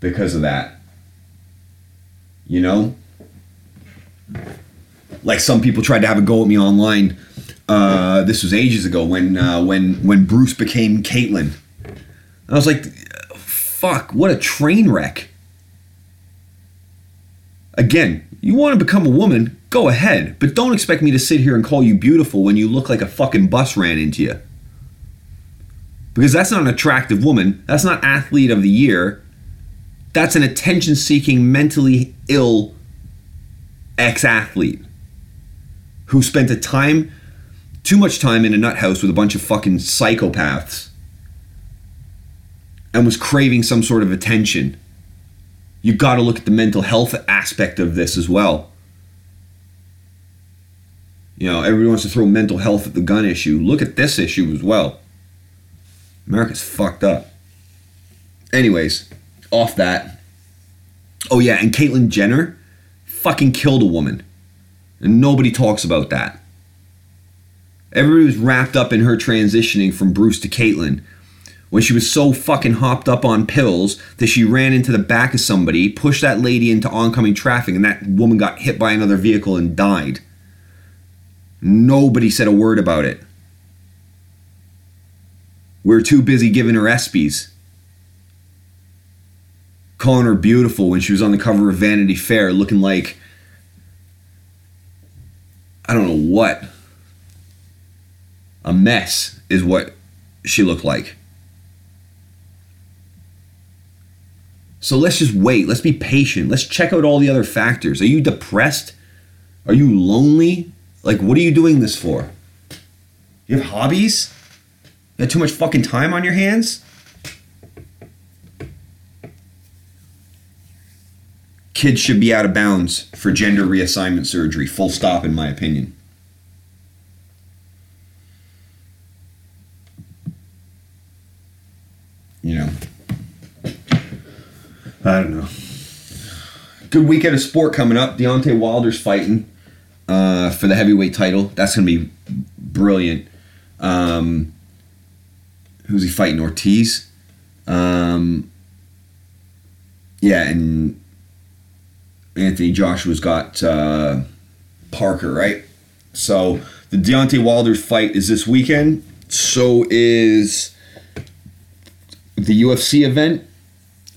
because of that. You know? Like some people tried to have a go at me online. This was ages ago when Bruce became Caitlyn. And I was like, fuck, what a train wreck. Again, you want to become a woman, go ahead. But don't expect me to sit here and call you beautiful when you look like a fucking bus ran into you. Because that's not an attractive woman. That's not athlete of the year. That's an attention-seeking, mentally ill ex-athlete who spent too much time in a nut house with a bunch of fucking psychopaths and was craving some sort of attention. You got to look at the mental health aspect of this as well. You know, everyone wants to throw mental health at the gun issue. Look at this issue as well. America's fucked up. Anyways, off that. Oh yeah, and Caitlyn Jenner fucking killed a woman. And nobody talks about that. Everybody was wrapped up in her transitioning from Bruce to Caitlyn, when she was so fucking hopped up on pills that she ran into the back of somebody, pushed that lady into oncoming traffic, and that woman got hit by another vehicle and died. Nobody said a word about it. We're too busy giving her ESPYs, calling her beautiful when she was on the cover of Vanity Fair looking like I don't know what. A mess is what she looked like. So let's just wait. Let's be patient. Let's check out all the other factors. Are you depressed? Are you lonely? Like, what are you doing this for? You have hobbies? You have too much fucking time on your hands? Kids should be out of bounds for gender reassignment surgery. Full stop, in my opinion. You know, I don't know. Good weekend of sport coming up. Deontay Wilder's fighting for the heavyweight title. That's going to be brilliant. Who's he fighting? Ortiz? Yeah, and Anthony Joshua's got Parker, right? So the Deontay Wilder fight is this weekend. So is the UFC event.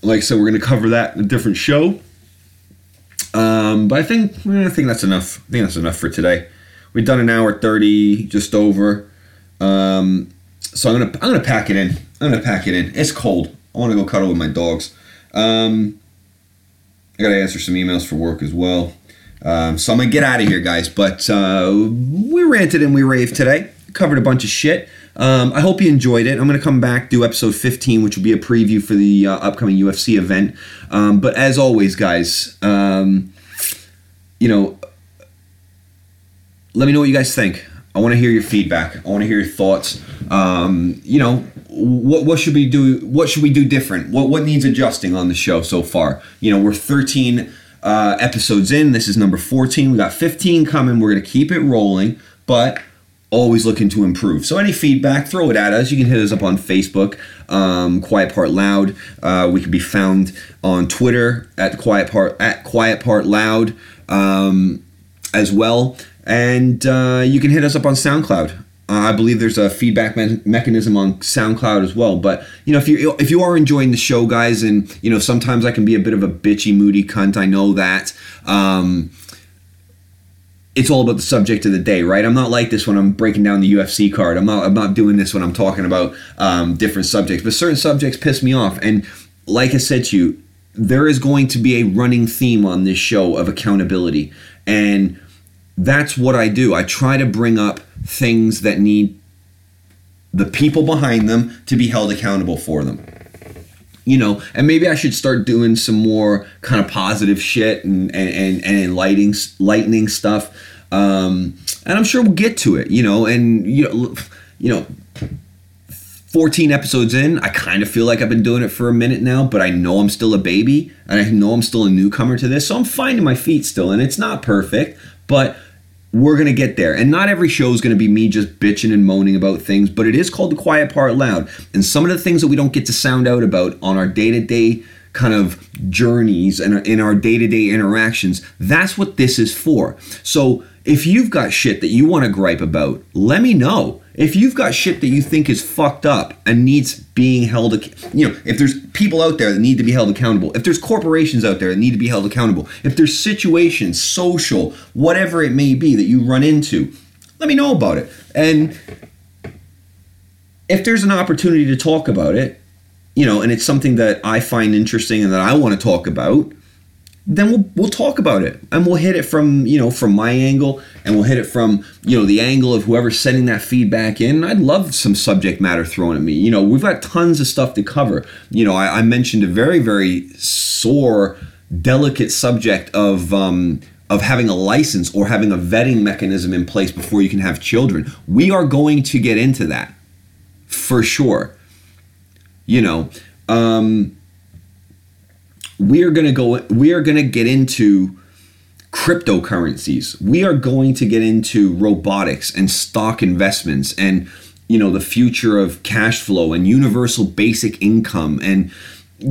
Like I said, we're going to cover that in a different show. But I think that's enough. I think that's enough for today. We've done an hour 30, just over. So I'm gonna pack it in. It's cold. I want to go cuddle with my dogs. I got to answer some emails for work as well. So I'm gonna get out of here, guys. But we ranted and we raved today. Covered a bunch of shit. I hope you enjoyed it. I'm going to come back, do episode 15, which will be a preview for the upcoming UFC event. But as always, guys, you know, let me know what you guys think. I want to hear your feedback. I want to hear your thoughts. You know, what should we do? What should we do different? What needs adjusting on the show so far? You know, we're 13 episodes in. This is number 14. We got 15 coming. We're going to keep it rolling, but always looking to improve. So any feedback, throw it at us. You can hit us up on Facebook, Quiet Part Loud. We can be found on Twitter at Quiet Part Loud as well. And you can hit us up on SoundCloud. I believe there's a feedback mechanism on SoundCloud as well. But you know, if you are enjoying the show, guys, and you know, sometimes I can be a bit of a bitchy, moody cunt. I know that. It's all about the subject of the day, right? I'm not like this when I'm breaking down the UFC card. I'm not doing this when I'm talking about different subjects. But certain subjects piss me off. And like I said to you, there is going to be a running theme on this show of accountability. And that's what I do. I try to bring up things that need the people behind them to be held accountable for them. You know, and maybe I should start doing some more kind of positive shit and enlightening stuff. And I'm sure we'll get to it, you know. And, you know, 14 episodes in, I kind of feel like I've been doing it for a minute now, but I know I'm still a baby and I know I'm still a newcomer to this. So I'm finding my feet still, and it's not perfect, but we're going to get there. And not every show is going to be me just bitching and moaning about things, but it is called The Quiet Part Loud. And some of the things that we don't get to sound out about on our day-to-day kind of journeys and in our day-to-day interactions, that's what this is for. So If you've got shit that you want to gripe about, let me know. If you've got shit that you think is fucked up and needs being held, you know, if there's people out there that need to be held accountable, if there's corporations out there that need to be held accountable, if there's situations, social, whatever it may be that you run into, let me know about it. And if there's an opportunity to talk about it, you know, and it's something that I find interesting and that I want to talk about, then we'll talk about it, and we'll hit it from, you know, from my angle, and we'll hit it from, you know, the angle of whoever's sending that feedback in. I'd love some subject matter thrown at me. You know, we've got tons of stuff to cover. You know, I mentioned a very, very sore, delicate subject of having a license or having a vetting mechanism in place before you can have children. We are going to get into that for sure. You know, we are going to get into cryptocurrencies. We are going to get into robotics and stock investments and, you know, the future of cash flow and universal basic income and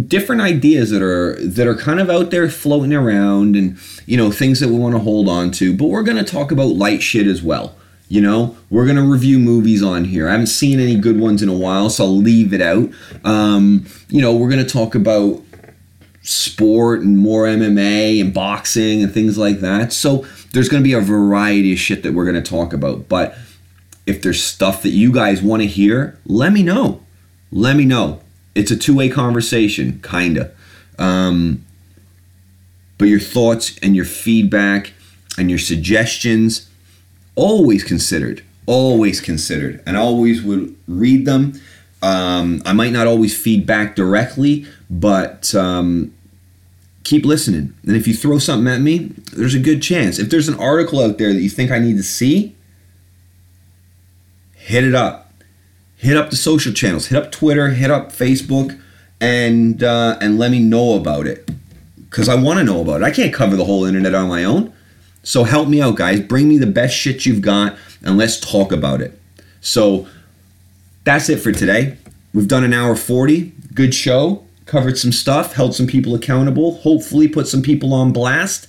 different ideas that are kind of out there floating around, and, you know, things that we want to hold on to. But we're going to talk about light shit as well. You know, we're going to review movies on here. I haven't seen any good ones in a while, so I'll leave it out. You know, we're going to talk about sport and more MMA and boxing and things like that. So there's going to be a variety of shit that we're going to talk about. But if there's stuff that you guys want to hear, let me know. Let me know. It's a two-way conversation, kind of. But your thoughts and your feedback and your suggestions, always considered. And I always would read them. I might not always feed back directly, but keep listening. And if you throw something at me, there's a good chance. If there's an article out there that you think I need to see, hit it up. Hit up the social channels. Hit up Twitter. Hit up Facebook, and let me know about it, because I want to know about it. I can't cover the whole internet on my own. So help me out, guys. Bring me the best shit you've got, and let's talk about it. So that's it for today. We've done an hour 40. Good show. Covered some stuff. Held some people accountable. Hopefully put some people on blast.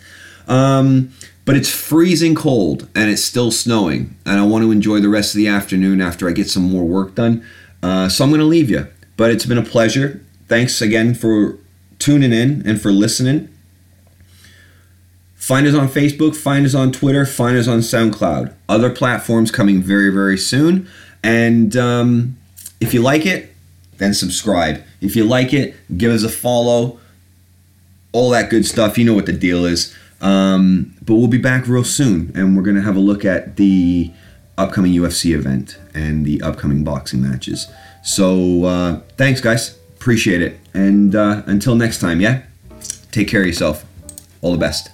But it's freezing cold, and it's still snowing. And I want to enjoy the rest of the afternoon after I get some more work done. So I'm going to leave you. But it's been a pleasure. Thanks again for tuning in and for listening. Find us on Facebook. Find us on Twitter. Find us on SoundCloud. Other platforms coming very, very soon. And if you like it, then subscribe. If you like it, give us a follow. All that good stuff. You know what the deal is. But we'll be back real soon. And we're going to have a look at the upcoming UFC event and the upcoming boxing matches. So thanks, guys. Appreciate it. And until next time, yeah? Take care of yourself. All the best.